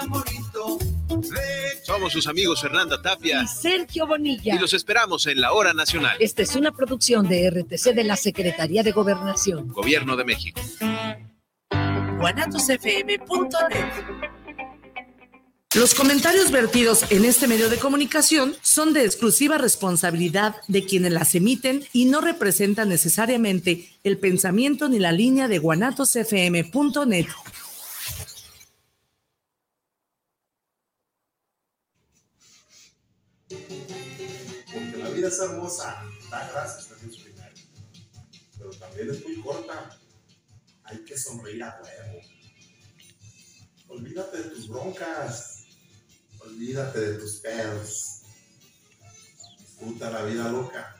tan bonito. Somos sus amigos Fernanda Tapia y Sergio Bonilla. Y los esperamos en La Hora Nacional. Esta es una producción de RTC de la Secretaría de Gobernación, Gobierno de México. Guanatosfm.net. Los comentarios vertidos en este medio de comunicación son de exclusiva responsabilidad de quienes las emiten y no representan necesariamente el pensamiento ni la línea de guanatosfm.net. Porque la vida es hermosa, da gracias a Dios final, pero también es muy corta, hay que sonreír a huevo. Olvídate de tus broncas. Olvídate de tus pedos. Disfruta la vida loca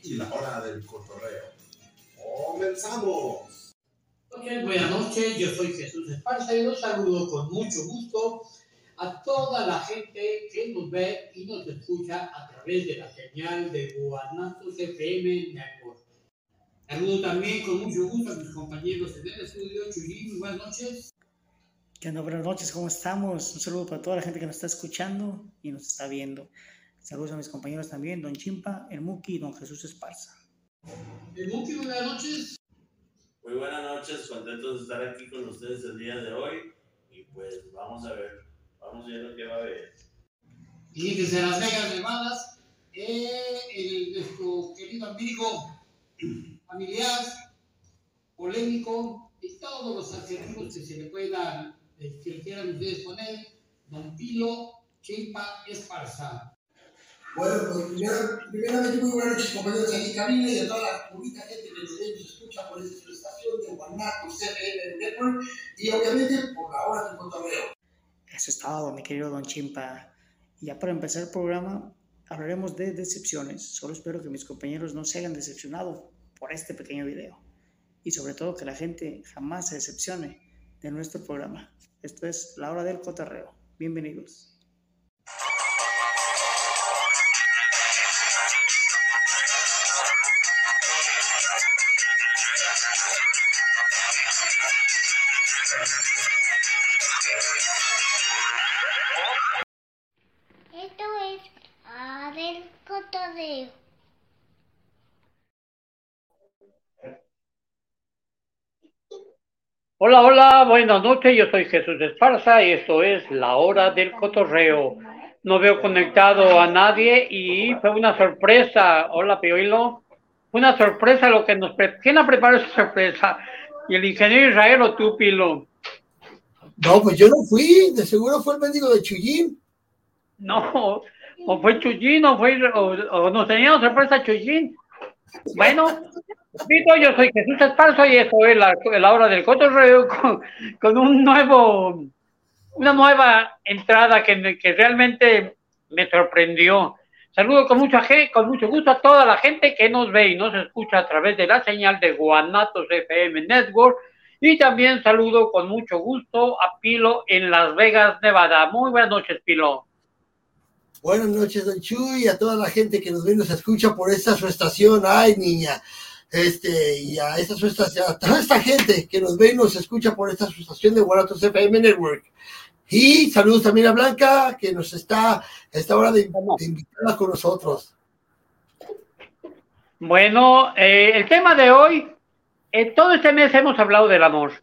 y la hora del cotorreo. ¡Comenzamos! Okay, buenas noches, yo soy Jesús Esparza y los saludo con mucho gusto a toda la gente que nos ve y nos escucha a través de la señal de Guanatos FM Network. Saludo también con mucho gusto a mis compañeros en el estudio, Chuyín, buenas noches. Buenas noches, ¿cómo estamos? Un saludo para toda la gente que nos está escuchando y nos está viendo. Saludos a mis compañeros también, Don Chimpa, El Muki y Don Jesús Esparza. El Muki, buenas noches. Muy buenas noches, contentos de estar aquí con ustedes el día de hoy. Y pues vamos a ver lo que va a haber. Y desde Las Vegas, Nevada, nuestro querido amigo, familiar, polémico, y todos los adjetivos que se le puedan que quieran ustedes poner, Don Pilo Chimpa Esparza. Bueno, pues primeramente muy buenas noches, compañeros aquí, Camila, y a toda la bonita gente que nos ve y escucha por esta estación de Guanatos CBM Network y obviamente por La Hora del Cotorreo. Eso es todo, mi querido Don Chimpa. Y ya para empezar el programa, hablaremos de decepciones. Solo espero que mis compañeros no se hayan decepcionado por este pequeño video. Y sobre todo que la gente jamás se decepcione de nuestro programa. Esto es La Hora del Cotorreo. Bienvenidos. Esto es La Hora del Cotorreo. Hola, hola, buenas noches, yo soy Jesús Esparza y esto es La Hora del Cotorreo. No veo conectado a nadie y fue una sorpresa. Hola, Pioilo. Una sorpresa lo que nos... ¿Quién ha preparado esa sorpresa? ¿Y el ingeniero Israel o tú, Pilo? No, pues yo no fui, de seguro fue el mendigo de Chuyín. No, o fue Chuyín o nos teníamos sorpresa Chuyín. Bueno... Yo soy Jesús Esparza y esto es la Hora del Cotorreo con una nueva entrada que realmente me sorprendió. Saludo con mucho gusto a toda la gente que nos ve y nos escucha a través de la señal de Guanatos FM Network y también saludo con mucho gusto a Pilo en Las Vegas, Nevada. Muy buenas noches, Pilo. Buenas noches, Don Chuy, y a toda la gente que nos ve y nos escucha por esta su estación. Ay, niña. Y a toda esta gente que nos ve y nos escucha por esta estación de Guanatos FM Network. Y saludos también a Blanca, que nos está esta hora de invitarla con nosotros. Bueno, el tema de hoy, todo este mes hemos hablado del amor,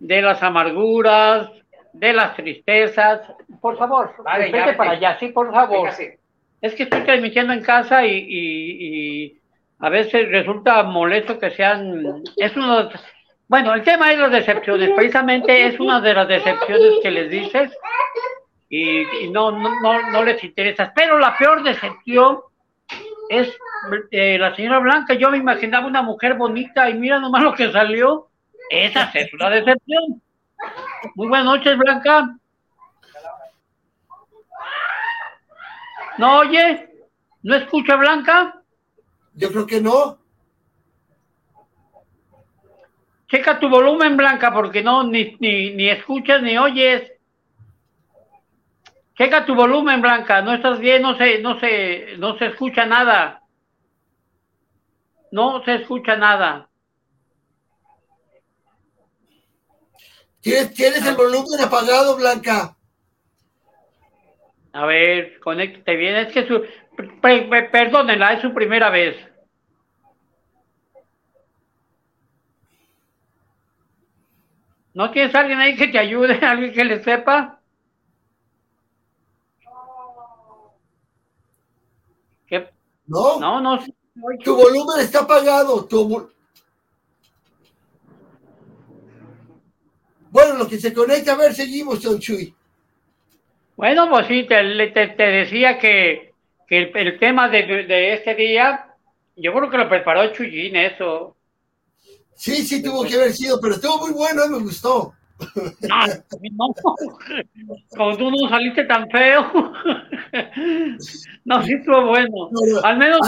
de las amarguras, de las tristezas. Por favor, vale, vete para allá, sí, por favor. Véngase. Es que estoy transmitiendo en casa y a veces resulta molesto que sean... Bueno, el tema es las decepciones. Precisamente es una de las decepciones que les dices y no les interesa. Pero la peor decepción es la señora Blanca. Yo me imaginaba una mujer bonita y mira nomás lo que salió. Esa es una decepción. Muy buenas noches, Blanca. ¿No oye? ¿No escucha, Blanca? Yo creo que no. Checa tu volumen, Blanca, porque no, ni escuchas ni oyes. Checa tu volumen, Blanca. No estás bien, no se escucha nada. No se escucha nada. ¿Tienes el volumen apagado, Blanca? A ver, conéctate bien. Es que perdónenla, es su primera vez. ¿No tienes alguien ahí que te ayude? ¿Alguien que le sepa? ¿Qué? No. No, no. Tu volumen está apagado. Bueno, lo que se conecta, a ver, seguimos, don Chuy. Bueno, pues sí, te decía que el tema de este día, yo creo que lo preparó Chuyín, eso. Sí, sí tuvo que haber sido, pero estuvo muy bueno, me gustó. No, como tú no saliste tan feo. No, sí estuvo bueno. Pero, al menos...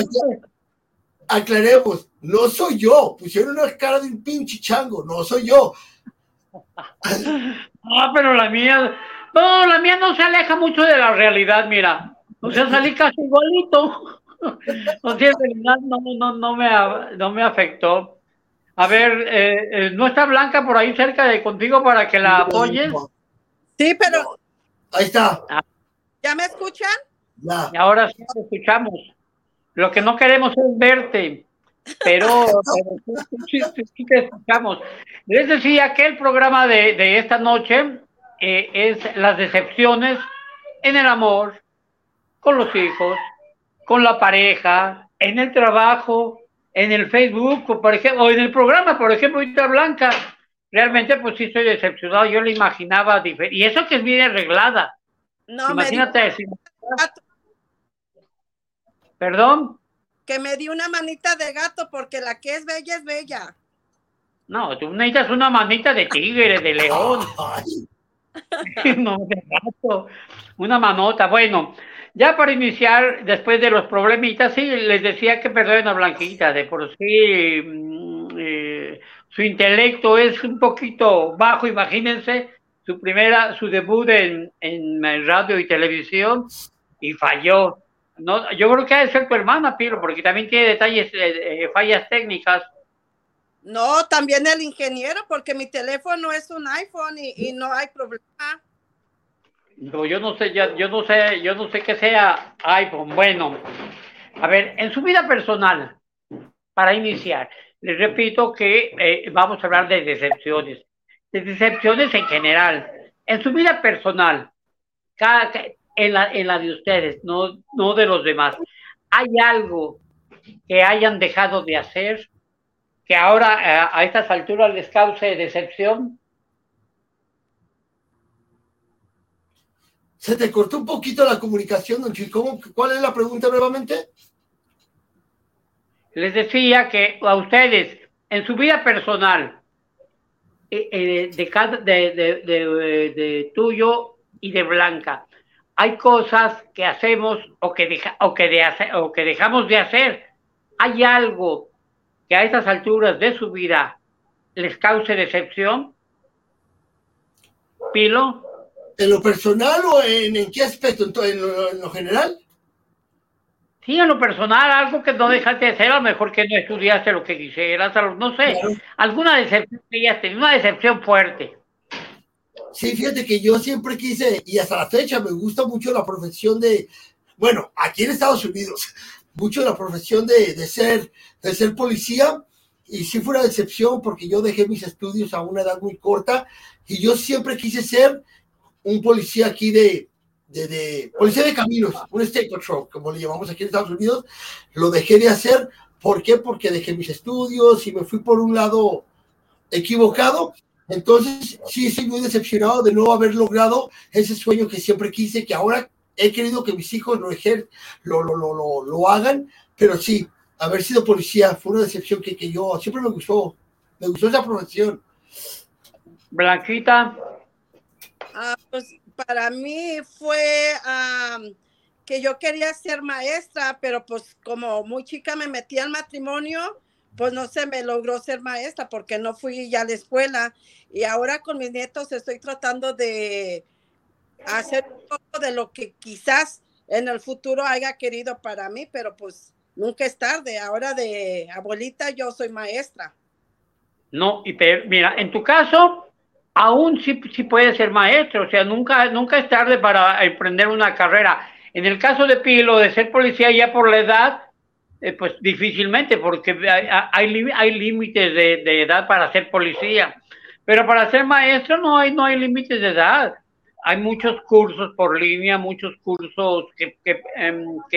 Aclaremos, no soy yo. Pusieron una cara de un pinche chango, no soy yo. No, pero la mía no se aleja mucho de la realidad, mira. O sea, salí casi igualito. O sea, en realidad no me afectó. A ver, ¿no está Blanca por ahí cerca de contigo para que la apoyes? Sí, pero... Ahí está. ¿Ya me escuchan? Ya. Y ahora sí te escuchamos. Lo que no queremos es verte, pero sí te escuchamos. Les decía que el programa de esta noche es las decepciones en el amor, con los hijos, con la pareja, en el trabajo... En el Facebook, por ejemplo, o en el programa, por ejemplo, ahorita Blanca, realmente pues sí estoy decepcionado, yo la imaginaba diferente, y eso que es bien arreglada. No, imagínate decir. ¿Perdón? Que me di una manita de gato, porque la que es bella es bella. No, tú necesitas una manita de tigre, de león. No, de gato, una manota, bueno. Ya para iniciar, después de los problemitas, sí, les decía que perdonen a Blanquita, de por sí su intelecto es un poquito bajo, imagínense, su debut en radio y televisión, y falló. No, yo creo que ha de ser tu hermana, Pilo, porque también tiene detalles, fallas técnicas. No, también el ingeniero, porque mi teléfono es un iPhone y no hay problema. No, yo no sé qué sea iPhone. Bueno, a ver, en su vida personal, para iniciar, les repito que vamos a hablar de decepciones en general. En su vida personal, en la de ustedes, no de los demás, ¿hay algo que hayan dejado de hacer que ahora a estas alturas les cause decepción? Se te cortó un poquito la comunicación, don Chuy. ¿Cuál es la pregunta nuevamente? Les decía que a ustedes, en su vida personal, de tuyo y de Blanca, hay cosas que hacemos o que dejamos de hacer. ¿Hay algo que a estas alturas de su vida les cause decepción? ¿Pilo? ¿En lo personal o en qué aspecto? ¿En lo general? Sí, en lo personal, algo que no dejaste de hacer, a lo mejor que no estudiaste lo que quisieras, no sé, claro. Alguna decepción que ya tenía, una decepción fuerte. Sí, fíjate que yo siempre quise, y hasta la fecha me gusta mucho la profesión aquí en Estados Unidos, mucho la profesión de ser policía, y sí fue una decepción porque yo dejé mis estudios a una edad muy corta, y yo siempre quise ser un policía aquí de policía de caminos, un state patrol, como le llamamos aquí en Estados Unidos. Lo dejé de hacer. ¿Por qué? Porque dejé mis estudios y me fui por un lado equivocado. Entonces, sí, estoy muy decepcionado de no haber logrado ese sueño que siempre quise, que ahora he querido que mis hijos lo hagan, pero sí, haber sido policía fue una decepción que yo siempre me gustó esa profesión. Blanquita. Pues para mí fue que yo quería ser maestra, pero pues como muy chica me metí al matrimonio, pues no se me logró ser maestra porque no fui ya a la escuela. Y ahora con mis nietos estoy tratando de hacer un poco de lo que quizás en el futuro haya querido para mí, pero pues nunca es tarde. Ahora de abuelita yo soy maestra. No, mira, en tu caso... aún sí puede ser maestro, o sea, nunca es tarde para emprender una carrera. En el caso de Pilo, de ser policía ya por la edad, pues difícilmente, porque hay límites de edad para ser policía, pero para ser maestro no hay límites de edad. Hay muchos cursos por línea, muchos cursos que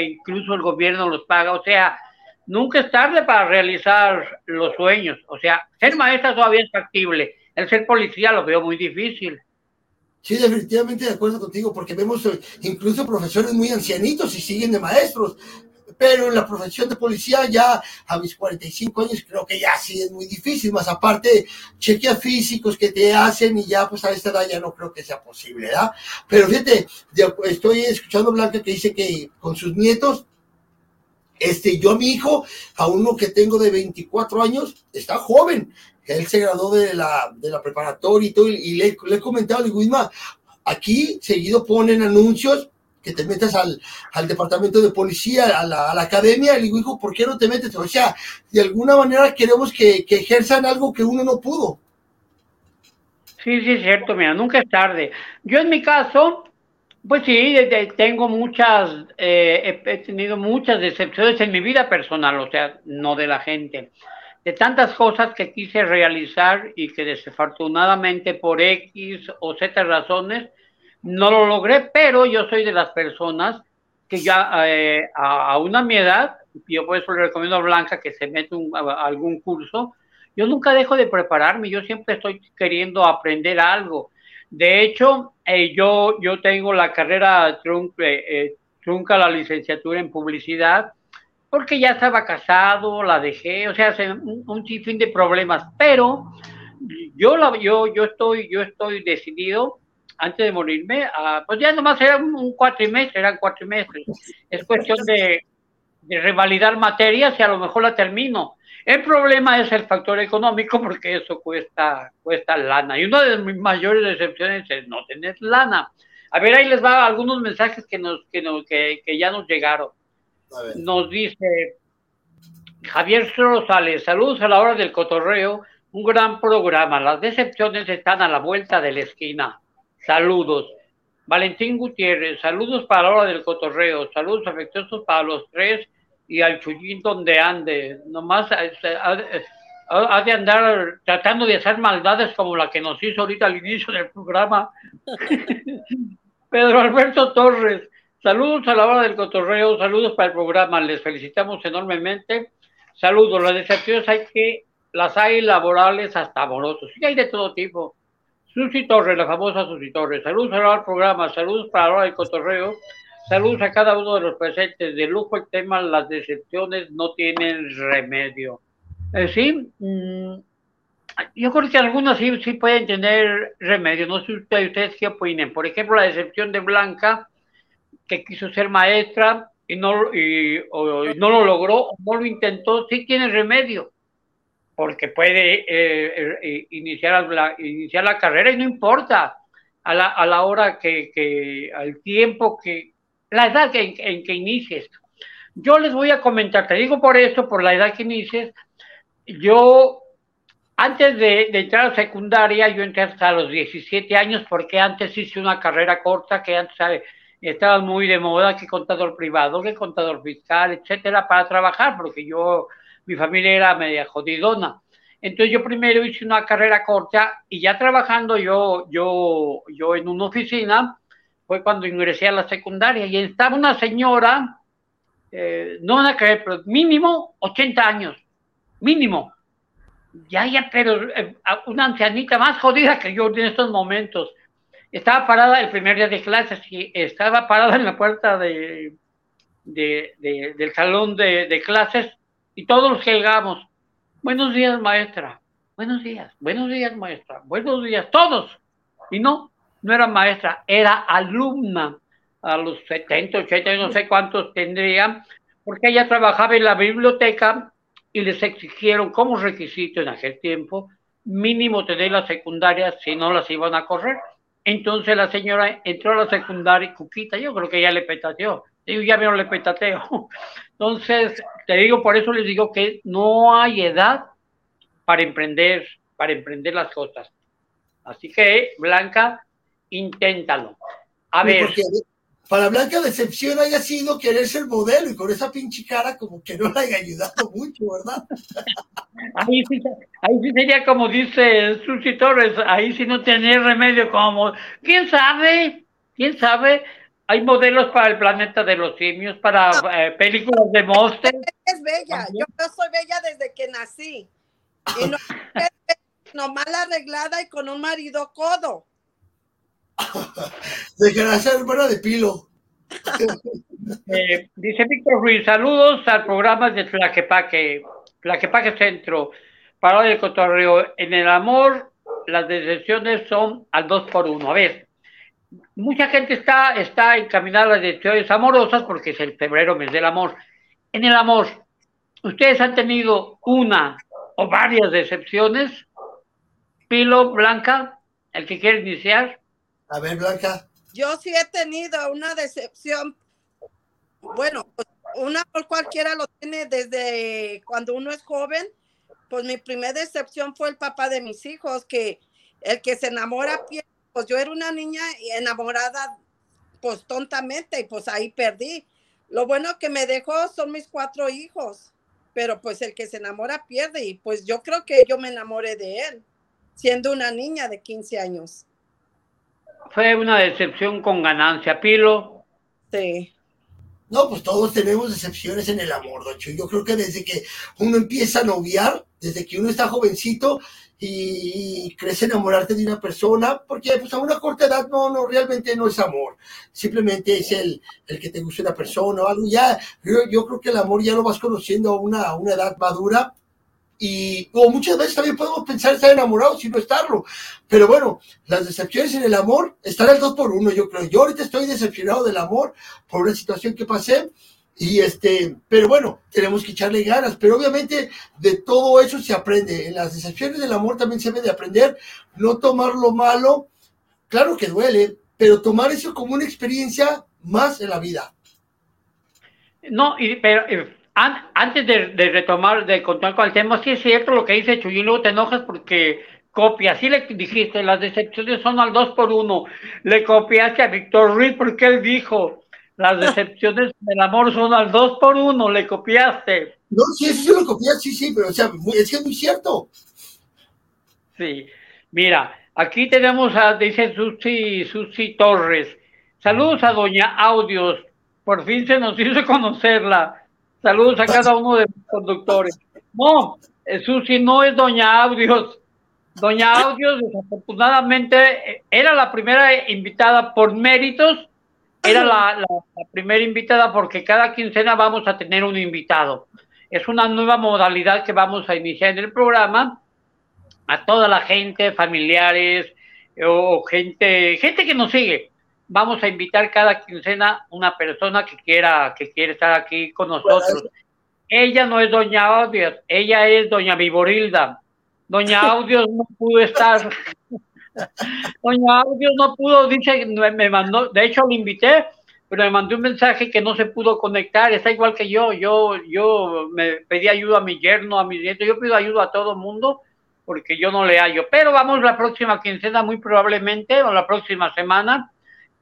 incluso el gobierno los paga, o sea, nunca es tarde para realizar los sueños. O sea, ser maestra todavía es factible, el ser policía lo veo muy difícil. Sí, definitivamente de acuerdo contigo, porque vemos incluso profesores muy ancianitos y siguen de maestros, pero en la profesión de policía ya a mis 45 años creo que ya sí es muy difícil, más aparte chequeos físicos que te hacen y ya pues a esta edad ya no creo que sea posible, ¿verdad? Pero fíjate, estoy escuchando a Blanca que dice que con sus nietos, yo a mi hijo, a uno que tengo de 24 años, está joven, él se graduó de la preparatoria y todo, y le he comentado, le digo, Isma, aquí seguido ponen anuncios que te metas al departamento de policía, a la academia, le digo, hijo, ¿por qué no te metes? O sea, de alguna manera queremos que ejerzan algo que uno no pudo. Sí, es cierto, mira, nunca es tarde. Yo en mi caso, pues sí, he tenido muchas decepciones en mi vida personal, o sea, no de la gente. De tantas cosas que quise realizar y que desafortunadamente por X o Z razones no lo logré, pero yo soy de las personas que ya aún a mi edad, yo por eso le recomiendo a Blanca que se meta a algún curso, yo nunca dejo de prepararme, yo siempre estoy queriendo aprender algo. De hecho, yo tengo la carrera trunca, la licenciatura en publicidad, porque ya estaba casado, la dejé, o sea, un sinfín de problemas, pero yo estoy decidido, antes de morirme, pues ya nomás era un cuatrimestre, eran cuatrimestres, es cuestión de revalidar materias y a lo mejor la termino. El problema es el factor económico, porque eso cuesta lana, y una de mis mayores decepciones es no tener lana. A ver, ahí les va algunos mensajes que ya nos llegaron. Nos dice Javier Rosales, saludos a la hora del cotorreo, un gran programa, las decepciones están a la vuelta de la esquina, saludos. Valentín Gutiérrez, saludos para la hora del cotorreo, saludos afectuosos para los tres y al Chuyín donde ande, nomás ha de andar tratando de hacer maldades como la que nos hizo ahorita al inicio del programa. Pedro Alberto Torres, saludos a la hora del cotorreo, saludos para el programa, les felicitamos enormemente, saludos. Las decepciones hay laborales hasta amorosos, y hay de todo tipo. Susy Torres, la famosa Susy Torres, saludos a la hora del programa, saludos para la hora del cotorreo, saludos a cada uno de los presentes, de lujo el tema, las decepciones no tienen remedio. Sí, yo creo que algunas sí pueden tener remedio, no sé ustedes qué opinen. Por ejemplo, la decepción de Blanca, que quiso ser maestra y no lo logró, o no lo intentó, sí tiene remedio, porque puede iniciar la carrera y no importa a la hora al tiempo la edad en que inicies. Yo les voy a comentar, te digo por la edad que inicies, yo antes de entrar a secundaria, yo entré hasta los 17 años, porque antes hice una carrera corta que antes, ¿sabes? Estaban muy de moda, que contador privado, que contador fiscal, etcétera, para trabajar, porque mi familia era media jodidona. Entonces yo primero hice una carrera corta y ya trabajando yo en una oficina, fue cuando ingresé a la secundaria y estaba una señora, no van a creer, pero mínimo 80 años, mínimo. Ya, pero una ancianita más jodida que yo en estos momentos. Estaba parada el primer día de clases y estaba parada en la puerta del salón de clases y todos los que llegamos, buenos días maestra, buenos días maestra, buenos días, todos. Y no era maestra, era alumna a los 70, 80, no sé cuántos tendría, porque ella trabajaba en la biblioteca y les exigieron como requisito en aquel tiempo mínimo tener la secundaria, si no las iban a correr. Entonces la señora entró a la secundaria cuquita, yo creo que ya le petateó, yo ya veo le petateo. Entonces, te digo, por eso les digo que no hay edad para emprender las cosas. Así que, Blanca, inténtalo. A ver. Porque para Blanca, decepción haya sido querer ser modelo y con esa pinche cara como que no la haya ayudado mucho, ¿verdad? Ahí sí sería como dice Susy Torres, ahí sí no tenía remedio como... ¿Quién sabe? ¿Quién sabe? Hay modelos para el planeta de los simios, para películas de monstruos. Es bella. Yo soy bella desde que nací. Y no, no mal arreglada y con un marido codo. Desgraciada hermana de Pilo. Dice Víctor Ruiz, saludos al programa de Flaquepaque, Flaquepaque Centro, La Hora del Cotorreo. En el amor, las decisiones son al 2x1. A ver, mucha gente está encaminada a las decisiones amorosas porque es el febrero, mes del amor. En el amor, ¿ustedes han tenido una o varias decepciones? Pilo, Blanca, el que quiere iniciar. A ver, Blanca. Yo sí he tenido una decepción. Bueno, una por cualquiera lo tiene desde cuando uno es joven. Pues mi primera decepción fue el papá de mis hijos, que el que se enamora pierde. Pues yo era una niña enamorada, pues tontamente, y pues ahí perdí. Lo bueno que me dejó son mis 4 hijos, pero pues el que se enamora pierde, y pues yo creo que yo me enamoré de él, siendo una niña de 15 años. Fue una decepción con ganancia, Pilo. Sí. No, pues todos tenemos decepciones en el amor, Don Chuy. Yo creo que desde que uno empieza a noviar, desde que uno está jovencito y crece enamorarte de una persona, porque pues a una corta edad no realmente no es amor. Simplemente es el que te guste una persona o algo. Ya, yo creo que el amor ya lo vas conociendo a una edad madura. Y o muchas veces también podemos pensar estar enamorados y no estarlo. Pero bueno, las decepciones en el amor están al 2x1, yo creo. Yo ahorita estoy decepcionado del amor por una situación que pasé. Y pero bueno, tenemos que echarle ganas. Pero obviamente de todo eso se aprende. En las decepciones del amor también se debe de aprender. No tomar lo malo, claro que duele, pero tomar eso como una experiencia más en la vida. No, pero... Antes de retomar, de contar con el tema, sí es cierto lo que dice Chuyín, luego te enojas porque copias. Sí le dijiste, las decepciones son al 2x1. Le copiaste a Víctor Ruiz porque él dijo, las decepciones del amor son al 2x1, le copiaste. No, sí, eso sí lo copiaste, sí, pero o sea, es que es muy cierto. Sí, mira, aquí tenemos a, dice Susy Torres, saludos a Doña Audios, por fin se nos hizo conocerla. Saludos a cada uno de los conductores. No, Susy no es Doña Audios. Doña Audios, desafortunadamente, era la primera invitada por méritos. Era la primera invitada porque cada quincena vamos a tener un invitado. Es una nueva modalidad que vamos a iniciar en el programa. A toda la gente, familiares o gente que nos sigue. Vamos a invitar cada quincena una persona que quiera estar aquí con nosotros. Ella no es Doña Audios, ella es Doña Viborilda. Doña Audios no pudo estar. Doña Audios no pudo, dice, me mandó, de hecho lo invité, pero me mandó un mensaje que no se pudo conectar. Está igual que yo me pedí ayuda a mi yerno, a mi nieto, yo pido ayuda a todo el mundo porque yo no le hallo. Pero vamos la próxima quincena muy probablemente, o la próxima semana,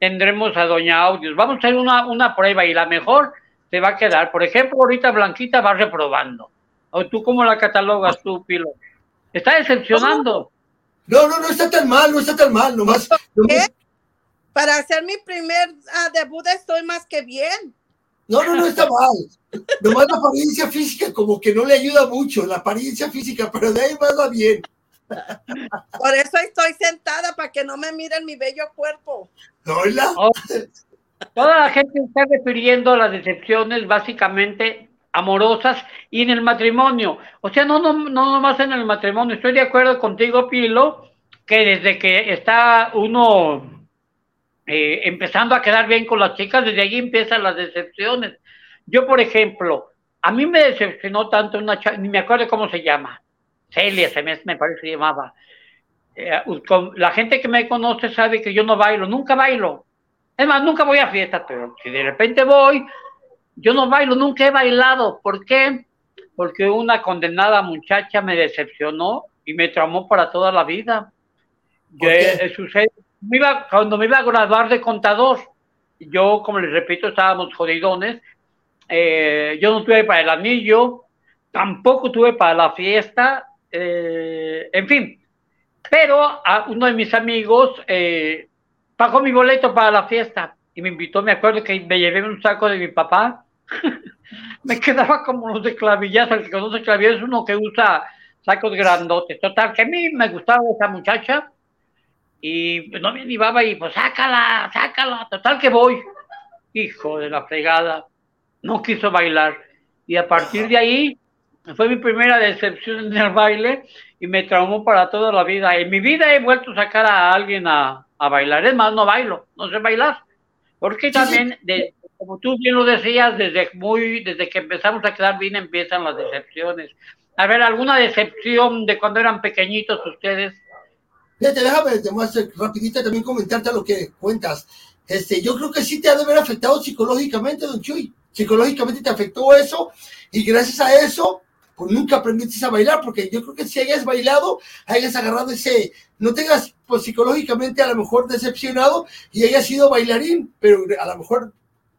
tendremos a Doña Audios. Vamos a hacer una prueba y la mejor se va a quedar. Por ejemplo, ahorita Blanquita va reprobando. ¿O tú cómo la catalogas tú, Pilo? ¿Está decepcionando? No está tan mal, nomás. Para hacer mi primer debut estoy más que bien. No está mal. Nomás la apariencia física como que no le ayuda mucho, la apariencia física, pero de ahí va bien. Por eso estoy sentada, para que no me miren mi bello cuerpo. ¿Hola? Toda la gente está refiriendo a las decepciones básicamente amorosas y en el matrimonio. O sea, no nomás en el matrimonio. Estoy de acuerdo contigo, Pilo, que desde que está uno empezando a quedar bien con las chicas, desde ahí empiezan las decepciones. Yo, por ejemplo, a mí me decepcionó tanto una chava, ni me acuerdo cómo se llama. Celia, me parece que llamaba. La gente que me conoce sabe que yo no bailo, nunca bailo. Es más, nunca voy a fiestas, pero si de repente voy, yo no bailo, nunca he bailado. ¿Por qué? Porque una condenada muchacha me decepcionó y me traumó para toda la vida. Que sucede, cuando me iba a graduar de contador, yo, como les repito, estábamos jodidones. Yo no tuve para el anillo, tampoco tuve para la fiesta, en fin. Pero a uno de mis amigos pagó mi boleto para la fiesta y me invitó. Me acuerdo que me llevé un saco de mi papá. Me quedaba como los de clavillazo. El que conoce clavillazo es uno que usa sacos grandotes. Total, que a mí me gustaba esa muchacha y no me animaba y pues sácala, sácala. Total, que voy. Hijo de la fregada. No quiso bailar. Y a partir de ahí fue mi primera decepción en el baile y me traumó para toda la vida. En mi vida he vuelto a sacar a alguien a bailar. Es más, no bailo, no sé bailar. Porque también, como tú bien lo decías, desde que empezamos a quedar bien empiezan las decepciones. A ver, ¿alguna decepción de cuando eran pequeñitos ustedes? Déjame, te muestro rapidita también comentarte lo que cuentas. Yo creo que sí te ha de haber afectado psicológicamente, don Chuy. Psicológicamente te afectó eso y gracias a eso pues nunca aprendiste a bailar, porque yo creo que si hayas bailado, hayas agarrado ese, no tengas pues psicológicamente a lo mejor decepcionado y hayas sido bailarín, pero a lo mejor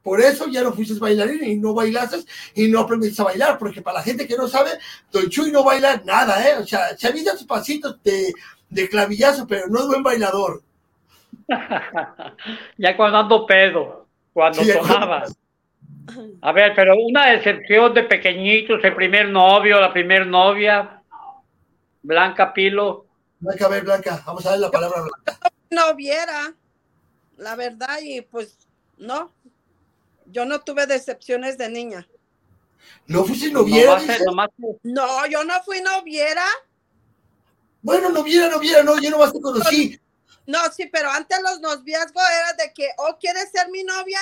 por eso ya no fuiste bailarín y no bailaste y no aprendiste a bailar, porque para la gente que no sabe, Don Chuy no baila nada, o sea, se avisa sus pasitos de clavillazo, pero no es buen bailador. Ya cuando ando pedo, cuando tomabas. A ver, pero una decepción de pequeñitos, el primer novio, la primer novia, Blanca, Pilo. Blanca, a ver, Blanca, vamos a ver la palabra Blanca. No viera, la verdad, y pues, no, yo no tuve decepciones de niña. ¿No fuiste noviera? No, yo no fui noviera. Bueno, noviera, no, yo nomás te conocí. No, sí, pero antes los noviazgos era de que, ¿quieres ser mi novia?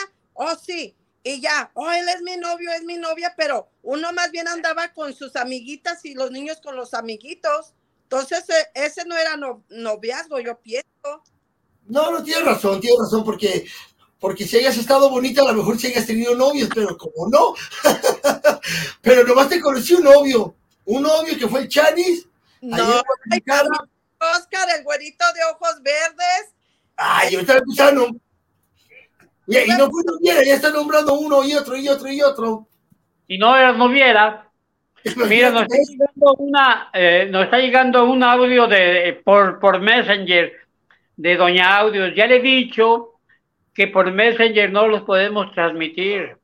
Sí. Y ya, él es mi novio, es mi novia, pero uno más bien andaba con sus amiguitas y los niños con los amiguitos. Entonces, ese no era noviazgo, yo pienso. No, tienes razón, porque si hayas estado bonita, a lo mejor si hayas tenido novios, pero como no. Pero nomás te conocí un novio que fue el Chanis. No, Oscar, el güerito de ojos verdes. Ay, yo estaba escuchando. Y no fue noviera, ya está nombrando uno y otro. Y no era noviera. Mira, nos está llegando un audio por Messenger de Doña Audios. Ya le he dicho que por Messenger no los podemos transmitir.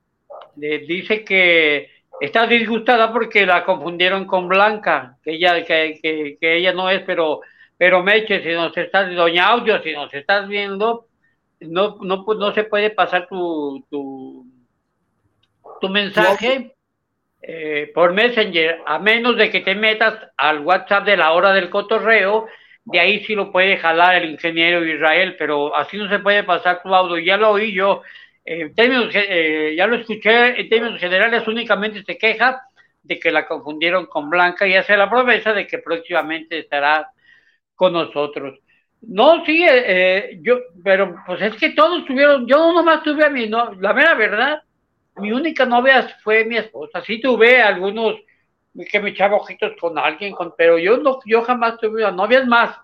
Le dice que está disgustada porque la confundieron con Blanca, que ella no es, pero Meche, si nos estás, Doña Audios, si nos estás viendo. No se puede pasar tu mensaje por Messenger, a menos de que te metas al WhatsApp de La Hora del Cotorreo. De ahí sí lo puede jalar el ingeniero Israel, pero así no se puede pasar tu audio. Ya lo oí yo, ya lo escuché. En términos generales, únicamente se queja de que la confundieron con Blanca y hace la promesa de que próximamente estará con nosotros. No, sí, yo, pero pues es que todos tuvieron, yo nomás tuve a mi novia, la mera verdad, mi única novia fue mi esposa. Sí tuve algunos que me echaba ojitos con alguien, pero yo jamás tuve una novia. Es más,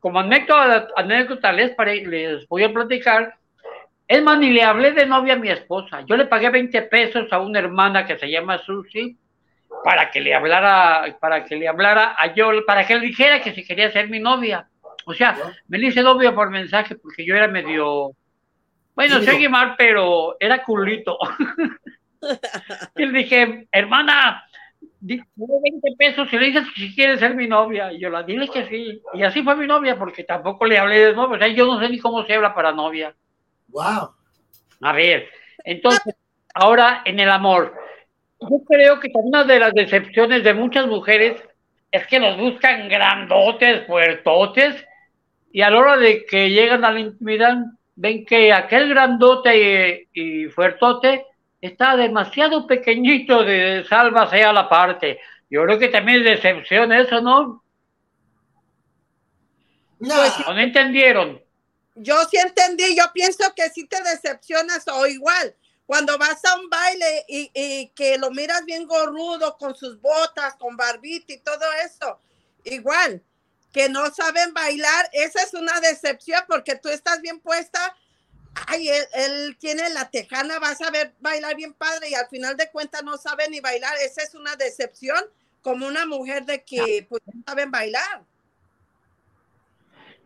como anécdota les voy a platicar, es más, ni le hablé de novia a mi esposa. Yo le pagué 20 pesos a una hermana que se llama Susy para que le dijera que si quería ser mi novia. O sea, me le hice novio por mensaje porque yo era medio... Bueno, sí, sé quemar, pero era culito. Y le dije, hermana, dile 20 pesos y le dices si quieres ser mi novia. Y yo la dile que sí. Y así fue mi novia porque tampoco le hablé de novia. O sea, yo no sé ni cómo se habla para novia. Wow. A ver, entonces, ahora en el amor. Yo creo que una de las decepciones de muchas mujeres es que los buscan grandotes, fuertotes, y a la hora de que llegan a la intimidad, ven que aquel grandote y fuertote está demasiado pequeñito de salva sea la parte. Yo creo que también es decepción eso, ¿no? No, no entendieron. Yo sí entendí, yo pienso que sí te decepcionas o igual. Cuando vas a un baile y que lo miras bien gorrudo, con sus botas, con barbita y todo eso, igual. que no saben bailar, esa es una decepción porque tú estás bien puesta. Ay, él tiene la tejana, va a saber bailar bien padre y al final de cuentas no sabe ni bailar. Esa es una decepción como una mujer de que pues no saben bailar.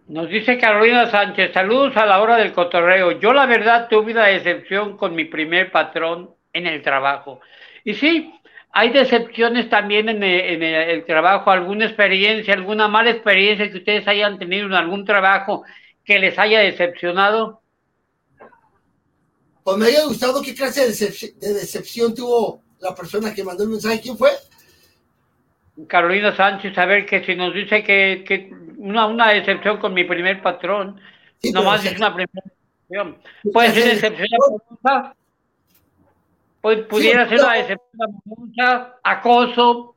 Nos dice Carolina Sánchez, saludos a la hora del cotorreo. Yo la verdad tuve una decepción con mi primer patrón en el trabajo. Y sí, hay decepciones también en el trabajo, alguna experiencia, alguna mala experiencia que ustedes hayan tenido en algún trabajo que les haya decepcionado. Pues me haya gustado qué clase de decepción tuvo la persona que mandó el mensaje. ¿Quién fue? Carolina Sánchez, a ver, que si nos dice que una decepción con mi primer patrón, sí, nomás es una primera decepción. Puede ser decepción amorosa, pues pudiera ser una decepción amorosa, acoso,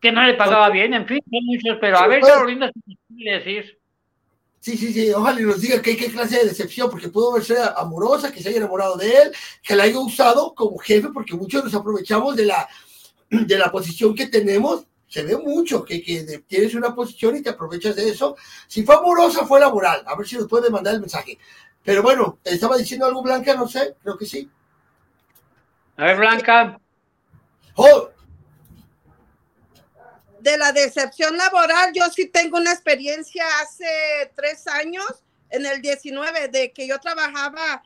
que no le pagaba bien, en fin, son muchos, pero a ver, Carolina, si nos quiere decir. Sí, ojalá y nos diga qué clase de decepción, porque pudo haber sido amorosa, que se haya enamorado de él, que la haya usado como jefe, porque muchos nos aprovechamos de la posición que tenemos. Se ve mucho que tienes una posición y te aprovechas de eso. Si fue amorosa, fue laboral. A ver si nos puede mandar el mensaje. Pero bueno, estaba diciendo algo Blanca, no sé, creo que sí. A ver, Blanca. ¡Oh! De la decepción laboral, yo sí tengo una experiencia hace 3 años, en el 19, de que yo trabajaba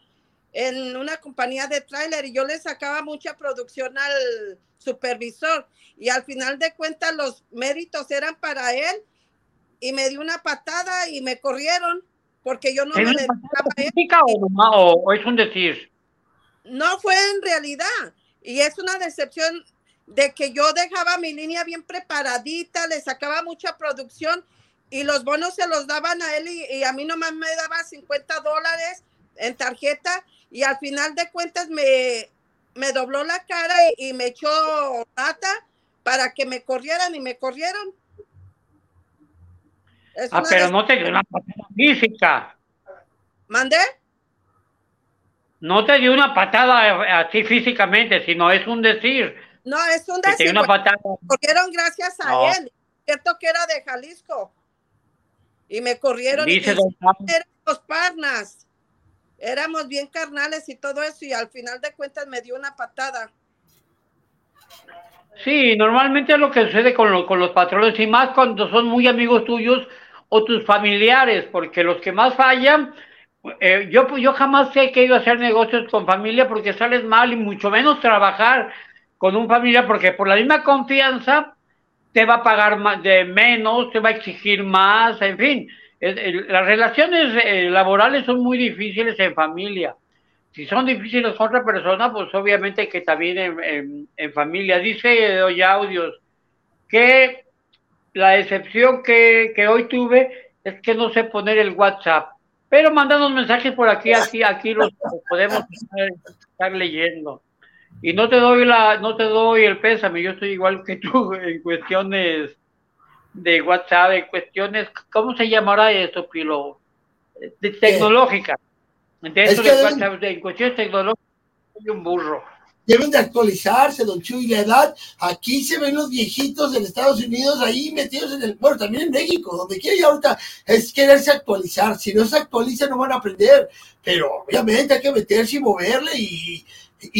en una compañía de tráiler y yo le sacaba mucha producción al supervisor y al final de cuentas los méritos eran para él y me dio una patada y me corrieron porque yo no me dedicaba a él. ¿O es un decir? No fue en realidad y es una decepción de que yo dejaba mi línea bien preparadita, le sacaba mucha producción y los bonos se los daban a él y a mí nomás me daban $50 en tarjeta y al final de cuentas me dobló la cara y me echó lata para que me corrieran y me corrieron. Es pero no te dio una patada física. ¿Mandé? No te dio una patada así físicamente, sino es un decir. No, es un decir. Una patada. Me corrieron gracias a él. Cierto que era de Jalisco. Y me corrieron. Dice los parnas. Éramos bien carnales y todo eso, y al final de cuentas me dio una patada. Sí, normalmente es lo que sucede con los patrones, y más cuando son muy amigos tuyos o tus familiares, porque los que más fallan, yo jamás he querido hacer negocios con familia porque sales mal, y mucho menos trabajar con un familiar, porque por la misma confianza te va a pagar más, de menos, te va a exigir más, en fin. Las relaciones laborales son muy difíciles en familia. Si son difíciles con otra persona, pues obviamente que también en familia. Dice Doña Audios que la decepción que hoy tuve es que no sé poner el WhatsApp, pero mandando mensajes por aquí los podemos estar leyendo. Y no te doy el pésame, yo estoy igual que tú en cuestiones de WhatsApp, en cuestiones, ¿cómo se llamará esto, Pilo? De tecnológica. De eso es de WhatsApp, en cuestiones tecnológicas, soy un burro. Deben de actualizarse, don Chuy, la edad. Aquí se ven los viejitos en Estados Unidos, ahí metidos en el... Bueno, también en México, donde quiera y ahorita es quererse actualizar. Si no se actualiza, no van a aprender. Pero obviamente hay que meterse y moverle y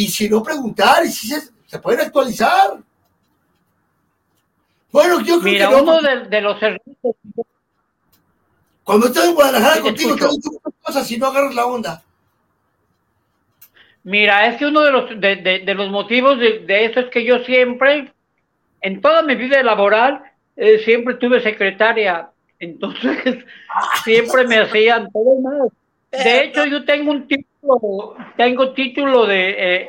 si no preguntar, y si se pueden actualizar. Bueno, yo creo que uno de los errores. Cuando estoy en Guadalajara contigo, te digo muchas cosas si no agarras la onda. Mira, es que uno de los motivos de eso es que yo siempre, en toda mi vida laboral, siempre tuve secretaria. Entonces, siempre me hacían todo mal. De hecho, yo tengo título de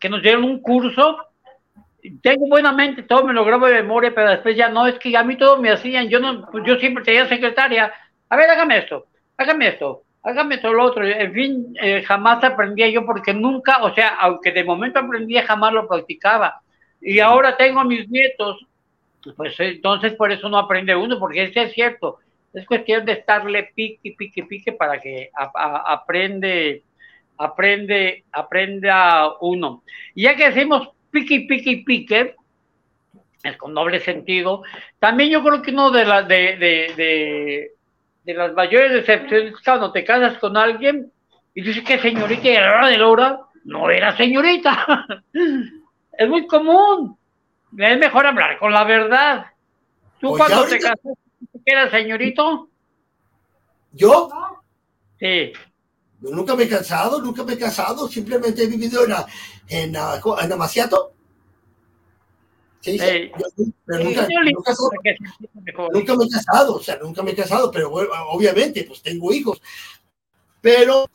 que nos dieron un curso. Tengo buenamente, todo me lo grabo de memoria, pero después ya no, es que a mí todo me hacían, yo siempre tenía secretaria, a ver, hágame esto, lo otro, en fin, jamás aprendía yo porque nunca, o sea, aunque de momento aprendía, jamás lo practicaba, y ahora tengo a mis nietos, pues entonces por eso no aprende uno, porque eso es cierto, es cuestión de estarle pique para que aprenda uno, y ya que decimos pique, el con doble sentido. También yo creo que uno de las mayores decepciones es cuando te casas con alguien y dices que señorita y a la hora de la hora no era señorita. Es muy común. Es mejor hablar con la verdad. ¿Tú pues cuando te casaste eras señorito? ¿Yo? Sí. Yo nunca me he casado, simplemente he vivido en Amaciato. Sí, sí. Pero nunca me he casado, pero bueno, obviamente, pues tengo hijos. Pero,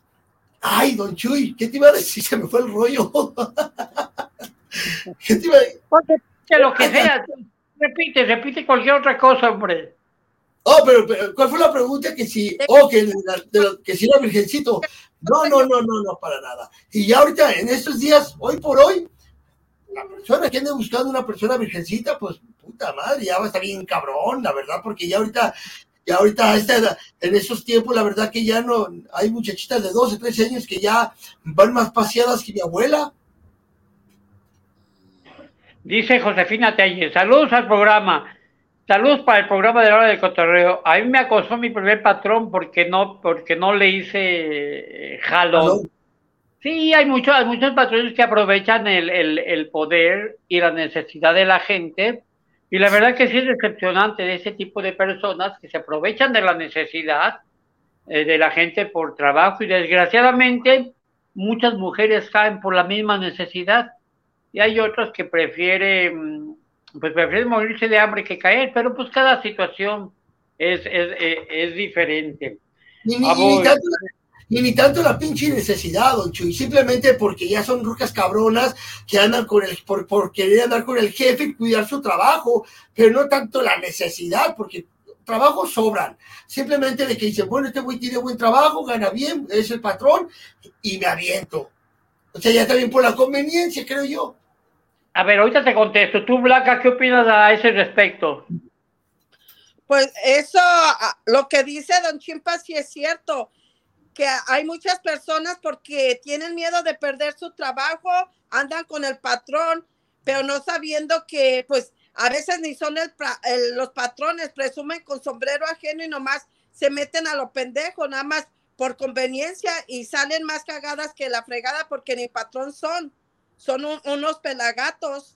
ay, don Chuy, ¿qué te iba a decir? Se me fue el rollo. ¿Qué te iba a decir? De lo que sea, repite cualquier otra cosa, hombre. Oh, pero ¿cuál fue la pregunta? Que si, oh, que si era virgencito. No, para nada. Y ya ahorita, en estos días, hoy por hoy, la persona que anda buscando una persona virgencita, pues, puta madre, ya va a estar bien cabrón, la verdad, porque ya ahorita en esos tiempos, la verdad que ya no, hay muchachitas de 12, 13 años que ya van más paseadas que mi abuela. Dice Josefina Telle, saludos al programa. Saludos para el programa de La Hora del Cotorreo. A mí me acosó mi primer patrón porque no le hice jalón. Sí, hay muchos patrones que aprovechan el poder y la necesidad de la gente. Y la verdad que sí es decepcionante de ese tipo de personas que se aprovechan de la necesidad de la gente por trabajo. Y desgraciadamente muchas mujeres caen por la misma necesidad. Y hay otras que prefieren morirse de hambre que caer, pero pues cada situación es diferente. Ni tanto la pinche necesidad, don Chuy, simplemente porque ya son rucas cabronas que andan por querer andar con el jefe y cuidar su trabajo, pero no tanto la necesidad, porque trabajos sobran, simplemente de que dicen, bueno, este güey tiene buen trabajo, gana bien, es el patrón, y me aviento. O sea, ya también por la conveniencia, creo yo. A ver, ahorita te contesto. Tú, Blanca, ¿qué opinas a ese respecto? Pues eso, lo que dice don Chimpa sí es cierto, que hay muchas personas porque tienen miedo de perder su trabajo, andan con el patrón, pero no sabiendo que, pues, a veces ni son los patrones, presumen con sombrero ajeno y nomás se meten a lo pendejo, nada más por conveniencia, y salen más cagadas que la fregada porque ni patrón son. Son unos pelagatos.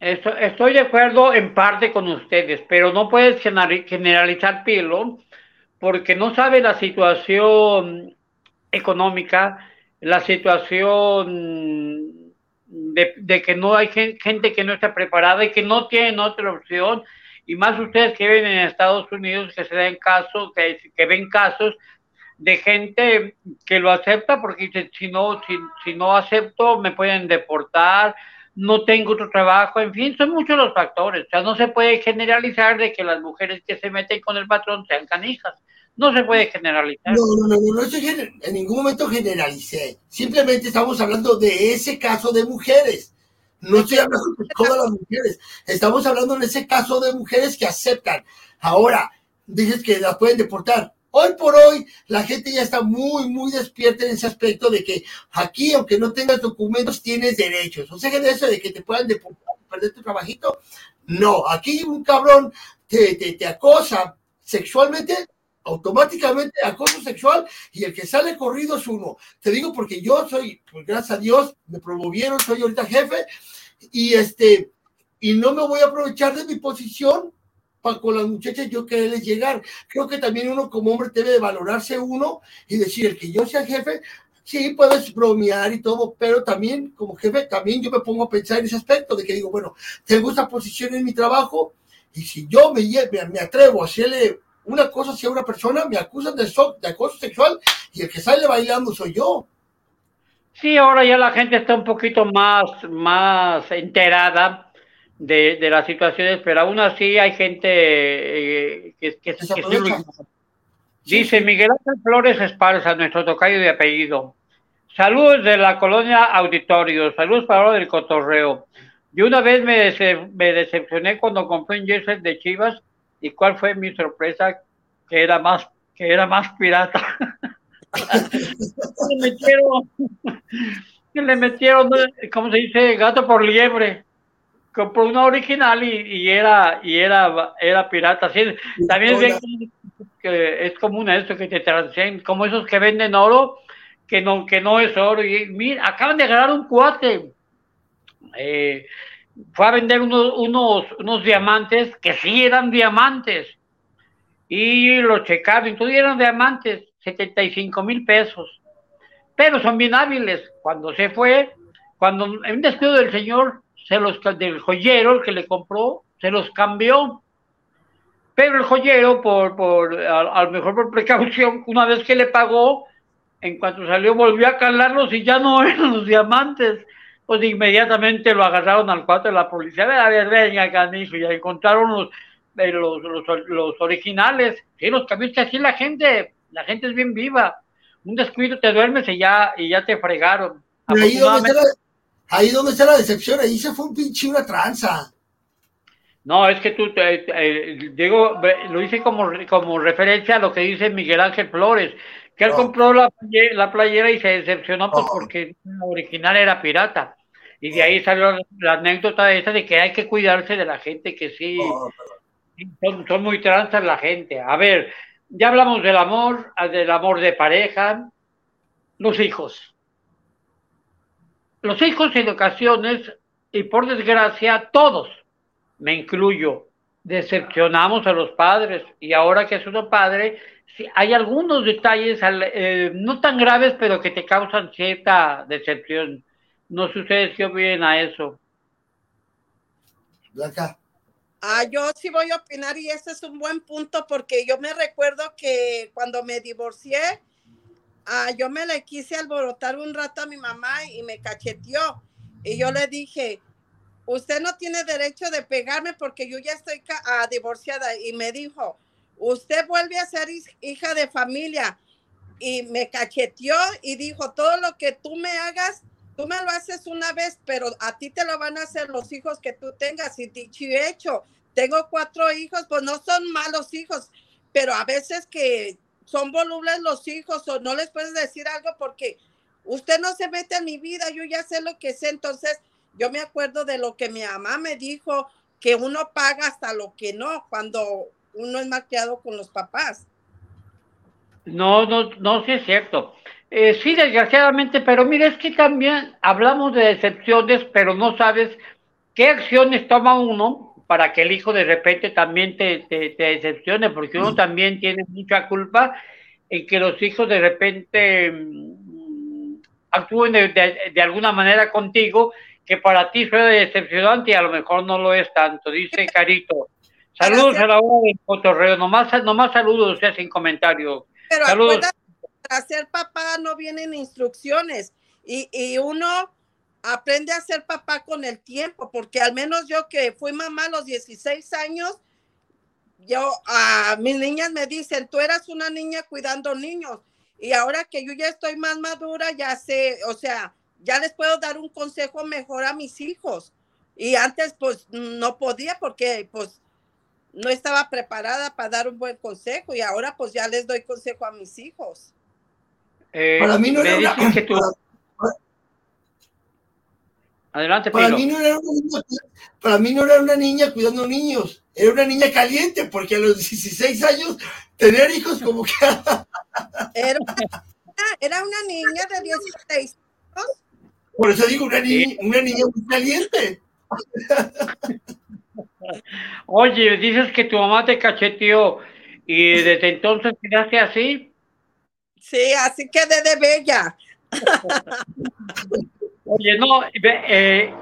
Estoy de acuerdo en parte con ustedes, pero no puedes generalizar, Pilo, porque no sabe la situación económica, la situación de que no hay gente que no está preparada y que no tienen otra opción, y más ustedes que viven en Estados Unidos, que se den casos, que ven casos de gente que lo acepta porque dice, si no acepto me pueden deportar, no tengo otro trabajo, en fin, son muchos los factores. O sea, no se puede generalizar de que las mujeres que se meten con el patrón sean canijas. No se puede generalizar. No, en ningún momento generalicé. Simplemente estamos hablando de ese caso de mujeres. No estoy hablando de todas las mujeres. Estamos hablando en ese caso de mujeres que aceptan. Ahora, dices que las pueden deportar. Hoy por hoy, la gente ya está muy, muy despierta en ese aspecto de que aquí, aunque no tengas documentos, tienes derechos. O sea, que de eso de que te puedan deportar, perder tu trabajito, no. Aquí un cabrón te acosa sexualmente, automáticamente acoso sexual, y el que sale corrido es uno. Te digo porque yo soy, pues gracias a Dios, me promovieron, soy ahorita jefe, y no me voy a aprovechar de mi posición con las muchachas yo quererles llegar. Creo que también uno como hombre debe de valorarse uno y decir, el que yo sea jefe, sí, puedes bromear y todo, pero también como jefe, también yo me pongo a pensar en ese aspecto de que digo, bueno, tengo esta posición en mi trabajo y si yo me atrevo a hacerle una cosa hacia una persona, me acusan de acoso sexual y el que sale bailando soy yo. Sí, ahora ya la gente está un poquito más enterada de las situaciones, pero aún así hay gente que se aprovecha. Dice Miguel Ángel Flores Esparza, nuestro tocayo de apellido. Saludos de la colonia Auditorio, saludos para Hora del Cotorreo. Yo una vez me decepcioné cuando compré un jersey de Chivas, y cuál fue mi sorpresa, que era más pirata. Le metieron, ¿cómo se dice? Gato por liebre. compró una original y era pirata. Sí, también es bien que es común esto, que te transcenden, como esos que venden oro, que no es oro. Y mira, acaban de agarrar un cuate. Fue a vender unos diamantes que sí eran diamantes. Y lo checaron, entonces eran diamantes, 75,000 pesos. Pero son bien hábiles. Cuando se fue, en un descuido del señor, del joyero, el que le compró, se los cambió. Pero el joyero, a lo mejor por precaución, una vez que le pagó, en cuanto salió volvió a calarlos y ya no eran los diamantes. Pues inmediatamente lo agarraron al cuarto de la policía. Venga, canijo, ya encontraron los originales. Sí, los cambios, que así la gente es bien viva. Un descuido, te duermes y ya te fregaron. Ahí donde está la decepción, ahí se fue una tranza. No, es que tú, Diego, lo hice como referencia a lo que dice Miguel Ángel Flores, que él compró la playera y se decepcionó porque la original era pirata. Y de ahí salió la anécdota esa de que hay que cuidarse de la gente, que sí, son muy tranzas la gente. A ver, ya hablamos del amor de pareja, los hijos. Los hijos en ocasiones, y por desgracia todos, me incluyo, decepcionamos a los padres, y ahora que es uno padre, sí, hay algunos detalles no tan graves, pero que te causan cierta decepción. No sé ustedes qué opinan a eso. Blanca. Yo sí voy a opinar, y ese es un buen punto, porque yo me recuerdo que cuando me divorcié, yo me le quise alborotar un rato a mi mamá y me cacheteó. Y yo le dije, usted no tiene derecho de pegarme porque yo ya estoy divorciada. Y me dijo, usted vuelve a ser hija de familia. Y me cacheteó y dijo, todo lo que tú me hagas, tú me lo haces una vez, pero a ti te lo van a hacer los hijos que tú tengas. Y dicho y hecho, tengo 4 hijos, pues no son malos hijos, pero a veces que son volubles los hijos o no les puedes decir algo porque usted no se mete en mi vida, yo ya sé lo que sé. Entonces yo me acuerdo de lo que mi mamá me dijo, que uno paga hasta lo que no, cuando uno es malcriado con los papás. No, sí es cierto. Sí, desgraciadamente, pero mira, es que también hablamos de decepciones, pero no sabes qué acciones toma uno para que el hijo de repente también te decepcione, porque uno también tiene mucha culpa en que los hijos de repente actúen de alguna manera contigo, que para ti suena decepcionante y a lo mejor no lo es tanto, dice Carito. Saludos a la hora del cotorreo, nomás saludos, o sea, sin comentario. Pero saludos. Para ser papá no vienen instrucciones y uno aprende a ser papá con el tiempo, porque al menos yo que fui mamá a los 16 años, mis niñas me dicen, tú eras una niña cuidando niños, y ahora que yo ya estoy más madura, ya sé, o sea, ya les puedo dar un consejo mejor a mis hijos, y antes pues no podía porque pues no estaba preparada para dar un buen consejo, y ahora pues ya les doy consejo a mis hijos. Para mí no era una... Adelante, Pilo. Para mí no era una niña cuidando niños, era una niña caliente, porque a los 16 años tener hijos como que... era una niña de 16 años. Por eso digo, una niña muy caliente. Oye, dices que tu mamá te cacheteó, y desde entonces quedaste así. Sí, así quedé de bella. Oye, no,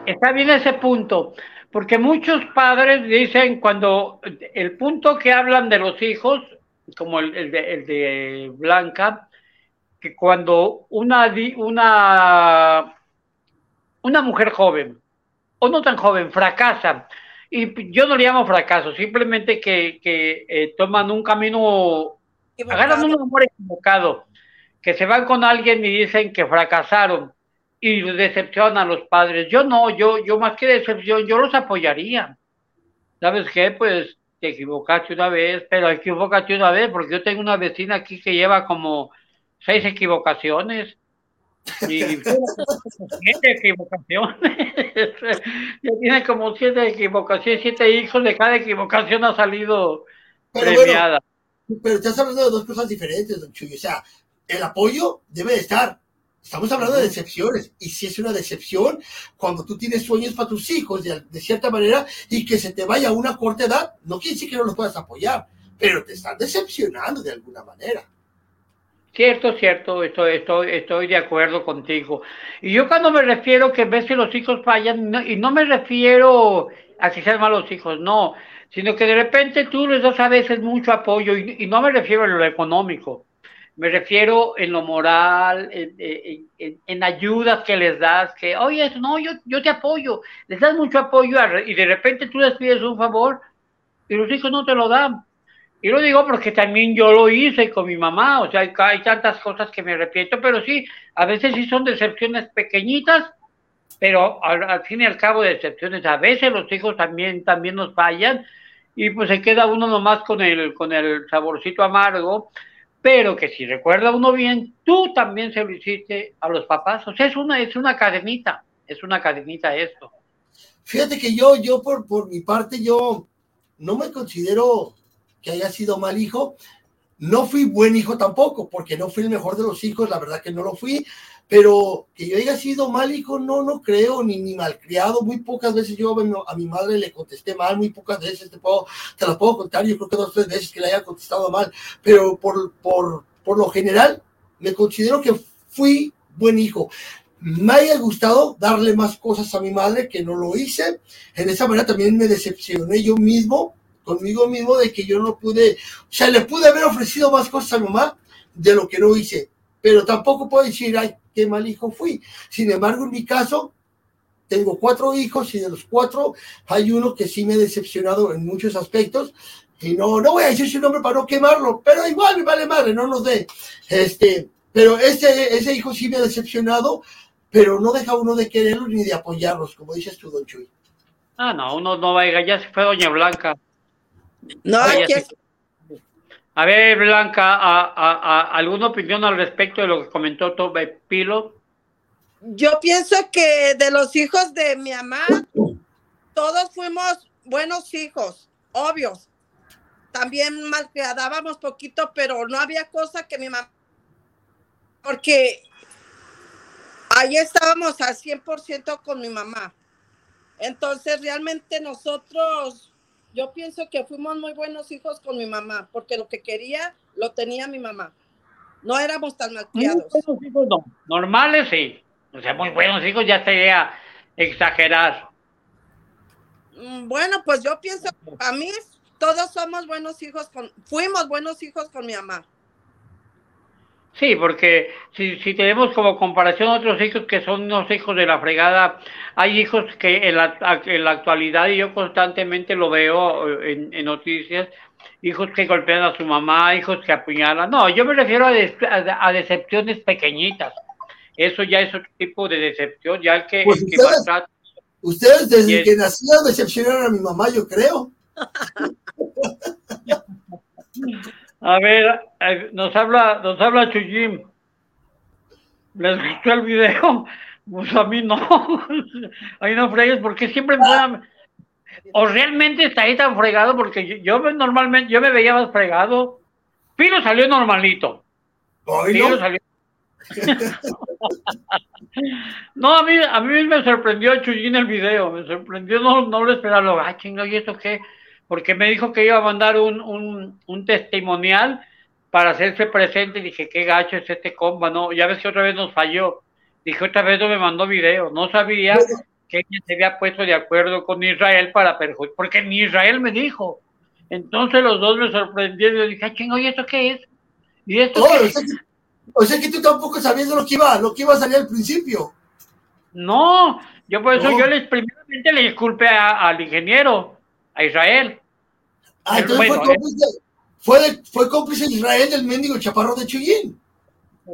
está bien ese punto, porque muchos padres dicen, cuando el punto que hablan de los hijos, como el de Blanca, que cuando una mujer joven, o no tan joven, fracasa, y yo no le llamo fracaso, simplemente que toman un camino, agarran un amor equivocado, que se van con alguien y dicen que fracasaron y decepcionan a los padres. Yo no, yo más que decepción, yo los apoyaría. ¿Sabes qué? Pues te equivocaste una vez, pero equivócate una vez, porque yo tengo una vecina aquí que lleva como 6 equivocaciones. Y siete equivocaciones. Ya tiene como 7 equivocaciones, 7 hijos, de cada equivocación ha salido pero premiada. Bueno, pero estás hablando de dos cosas diferentes, don Chuy. O sea, el apoyo debe de estar. Estamos hablando de decepciones. Y si es una decepción, cuando tú tienes sueños para tus hijos, de cierta manera, y que se te vaya a una corta edad, no quiere decir que no los puedas apoyar, pero te están decepcionando de alguna manera. Cierto, estoy de acuerdo contigo. Y yo cuando me refiero que ves que los hijos fallan, no me refiero a que sean malos hijos, no, sino que de repente tú les das a veces mucho apoyo, y no me refiero a lo económico, me refiero en lo moral, en ayudas que les das, que, oye, no, yo te apoyo, les das mucho apoyo, y de repente tú les pides un favor, y los hijos no te lo dan. Y lo digo porque también yo lo hice con mi mamá, o sea, hay tantas cosas que me arrepiento, pero sí, a veces sí son decepciones pequeñitas, pero al fin y al cabo decepciones. A veces los hijos también nos fallan y pues se queda uno nomás con el saborcito amargo, pero que si recuerda uno bien, tú también se lo hiciste a los papás. O sea, es una cadenita esto. Fíjate que yo por mi parte, yo no me considero que haya sido mal hijo. No fui buen hijo tampoco, porque no fui el mejor de los hijos, la verdad que no lo fui, pero que yo haya sido mal hijo, no creo, ni malcriado. Muy pocas veces yo a mi madre le contesté mal, muy pocas veces te las puedo contar, yo creo que 2 o 3 veces que le haya contestado mal, pero por lo general me considero que fui buen hijo. Me haya gustado darle más cosas a mi madre, que no lo hice. En esa manera también me decepcioné yo mismo, conmigo mismo, de que yo no pude, o sea, le pude haber ofrecido más cosas a mi mamá de lo que no hice, pero tampoco puedo decir, ay, qué mal hijo fui. Sin embargo, en mi caso, tengo 4 hijos, y de los 4, hay uno que sí me ha decepcionado en muchos aspectos, y no voy a decir su nombre para no quemarlo, pero igual me vale madre, no nos dé, pero ese hijo sí me ha decepcionado, pero no deja uno de quererlos ni de apoyarlos, como dices tú, don Chuy. Ah, no, uno no va a ir, ya se fue doña Blanca. No, a ver, Blanca, ¿alguna opinión al respecto de lo que comentó Pilo? Yo pienso que de los hijos de mi mamá, todos fuimos buenos hijos, obvios. También malcriábamos poquito, pero no había cosa que mi mamá... Porque ahí estábamos al 100% con mi mamá. Entonces, realmente nosotros... Yo pienso que fuimos muy buenos hijos con mi mamá, porque lo que quería lo tenía mi mamá. No éramos tan malcriados. Muy buenos hijos, no. Normales, sí. O sea, muy buenos hijos ya sería exagerar. Bueno, pues yo pienso, a mí todos somos buenos hijos, fuimos buenos hijos con mi mamá. Sí, porque si tenemos como comparación a otros hijos que son unos hijos de la fregada, hay hijos que en la actualidad, y yo constantemente lo veo en noticias, hijos que golpean a su mamá, hijos que apuñalan. No, yo me refiero a decepciones pequeñitas. Eso ya es otro tipo de decepción, ya el que, pues el que maltrata. Ustedes desde que nacieron decepcionaron a mi mamá, yo creo. A ver, nos habla Chuyín. ¿Les gustó el video? Pues a mí no. A mí no fregues, porque siempre me dan... O realmente está ahí tan fregado, porque yo normalmente me veía más fregado. Pilo salió normalito. Pilo salió... No, a mí me sorprendió Chuyín el video. Me sorprendió, no lo esperaba. Ah, chinga, ¿y esto qué? Porque me dijo que iba a mandar un testimonial para hacerse presente. Dije, qué gacho es este comba, ¿no? Ya ves que otra vez nos falló. Dije, otra vez no me mandó video. No sabía que ella se había puesto de acuerdo con Israel para perjudicar. Porque ni Israel me dijo. Entonces los dos me sorprendieron. Yo dije, ah, chingo, ¿y esto qué es? ¿Y esto qué es? O sea que tú tampoco sabías lo que iba a salir al principio. No, yo por eso primeramente le disculpé al ingeniero. A Israel. Ah, entonces bueno, fue cómplice de Israel del mendigo chaparro de Chuyín.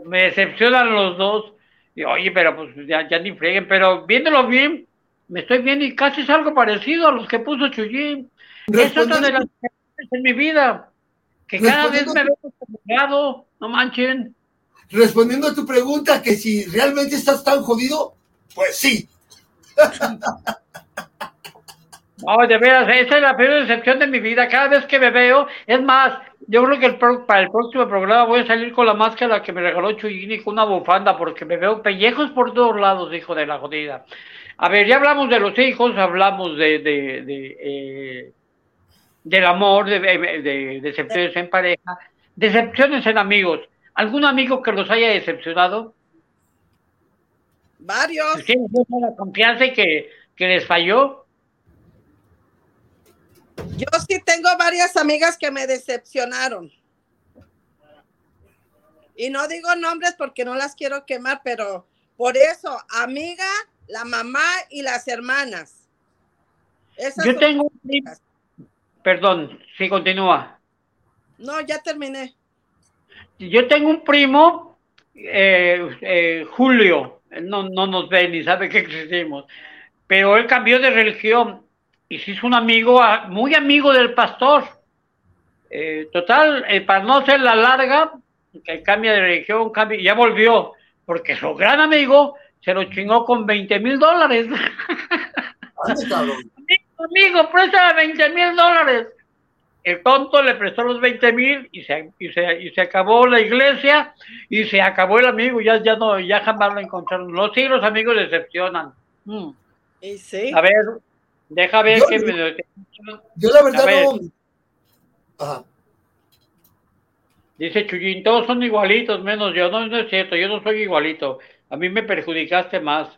Me decepcionan los dos. Y, oye, pero pues ya ni freguen. Pero viéndolo bien, me estoy viendo y casi es algo parecido a los que puso Chuyín. Es otra de las que en mi vida. Que cada vez me veo desesperado, no manchen. respondiendo a tu pregunta, que si realmente estás tan jodido, pues sí. No, de veras, esa es la peor decepción de mi vida. Cada vez que me veo, es más, yo creo que para el próximo programa voy a salir con la máscara que me regaló Chuyín y con una bufanda, porque me veo pellejos por todos lados, hijo de la jodida. A ver, ya hablamos de los hijos, hablamos del amor, de decepciones en pareja, decepciones en amigos. ¿Algún amigo que los haya decepcionado? Varios. ¿Sí? ¿La confianza y que les falló? Yo sí tengo varias amigas que me decepcionaron. Y no digo nombres porque no las quiero quemar, pero por eso, amiga, la mamá y las hermanas. Esas yo tengo... Amigas. Perdón, si continúa. No, ya terminé. Yo tengo un primo, Julio, no nos ve ni sabe que existimos, pero él cambió de religión y se hizo un amigo, muy amigo del pastor. Total, para no ser la larga, que cambia de religión, ya volvió, porque su gran amigo se lo chingó con $20,000. Amigo, préstame $20,000. El tonto le prestó los $20,000 y se acabó la iglesia y se acabó el amigo, ya jamás lo encontraron. Los amigos decepcionan. ¿Y sí? A ver, deja ver que me decepcionan. Yo la verdad no. Ajá. Dice Chuyín, todos son igualitos, menos yo. No, no es cierto, yo no soy igualito. A mí me perjudicaste más.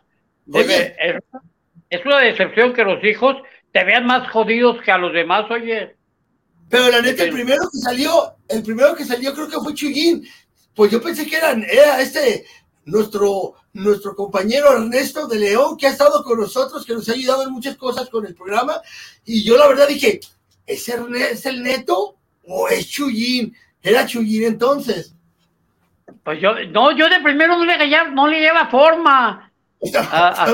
Oye. Es una decepción que los hijos te vean más jodidos que a los demás, oye. Pero la neta, el primero que salió creo que fue Chuyín. Pues yo pensé que era nuestro compañero Ernesto de León, que ha estado con nosotros, que nos ha ayudado en muchas cosas con el programa. Y yo la verdad dije, ¿es el Neto o es Chuyín? Era Chuyín entonces. Pues yo de primero no le lleva forma. Hasta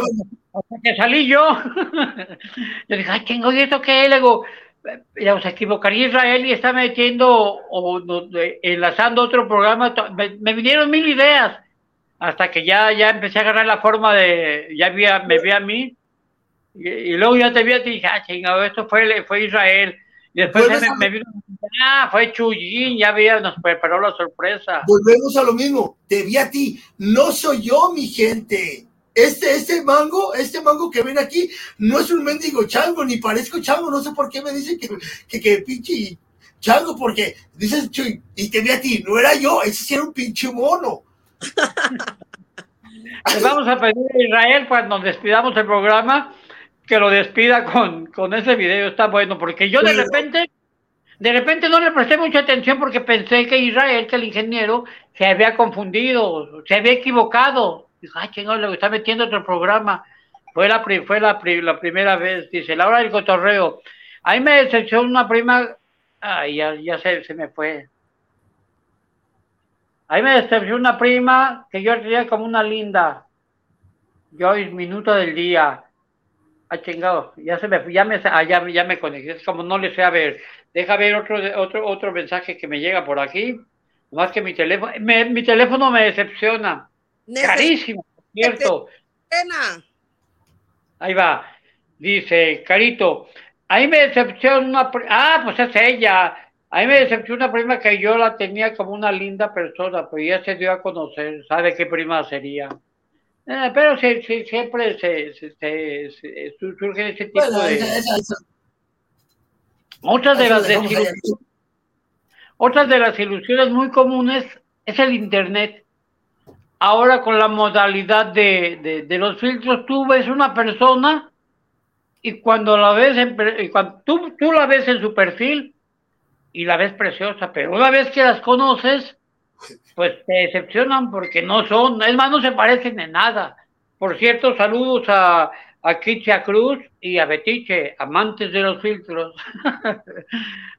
que salí yo. Yo dije, ay, chingo, ¿y esto qué? Le digo, ya se equivocaría Israel y está metiendo enlazando otro programa. Me vinieron mil ideas hasta que ya empecé a agarrar la forma me vi a mí y luego ya te vi a ti y dije, ah, chingado, esto fue Israel. Y después me vino, fue Chuyín, nos preparó la sorpresa. Volvemos a lo mismo, te vi a ti, no soy yo, mi gente. Este mango que ven aquí no es un mendigo chango, ni parezco chango, no sé por qué me dicen que pinche chango, porque dices Chuy, y te vi a ti, no era yo, ese era un pinche mono. Les vamos a pedir a Israel cuando despidamos el programa que lo despida con ese video, está bueno, porque yo de repente no le presté mucha atención porque pensé que Israel, que el ingeniero, se había confundido, se había equivocado. Dijo, ay, chingado, le está metiendo otro programa. Fue la primera vez, dice, La Hora del Cotorreo. Ahí me decepcionó una prima, ay, ya se me fue. Ahí me decepcionó una prima que yo tenía como una linda. Yo, minuto del día. Ay, chingado, ya me conecté, es como no le sé a ver. Deja ver otro mensaje que me llega por aquí. Más que mi teléfono, mi teléfono me decepciona. Carísimo, ¿cierto? Ahí va. Dice, Carito, ahí me decepciona una prima. Ah, pues es ella. Ahí me decepciona una prima que yo la tenía como una linda persona, pero ya se dio a conocer. ¿Sabe qué prima sería? Pero siempre se surge ese tipo de... Otras de las ilusiones muy comunes es el internet. Ahora con la modalidad de los filtros, tú ves una persona y cuando la ves, tú la ves en su perfil y la ves preciosa, pero una vez que las conoces, pues te decepcionan porque no son, es más, no se parecen en nada. Por cierto, saludos a Kitia Cruz y a Betiche, amantes de los filtros.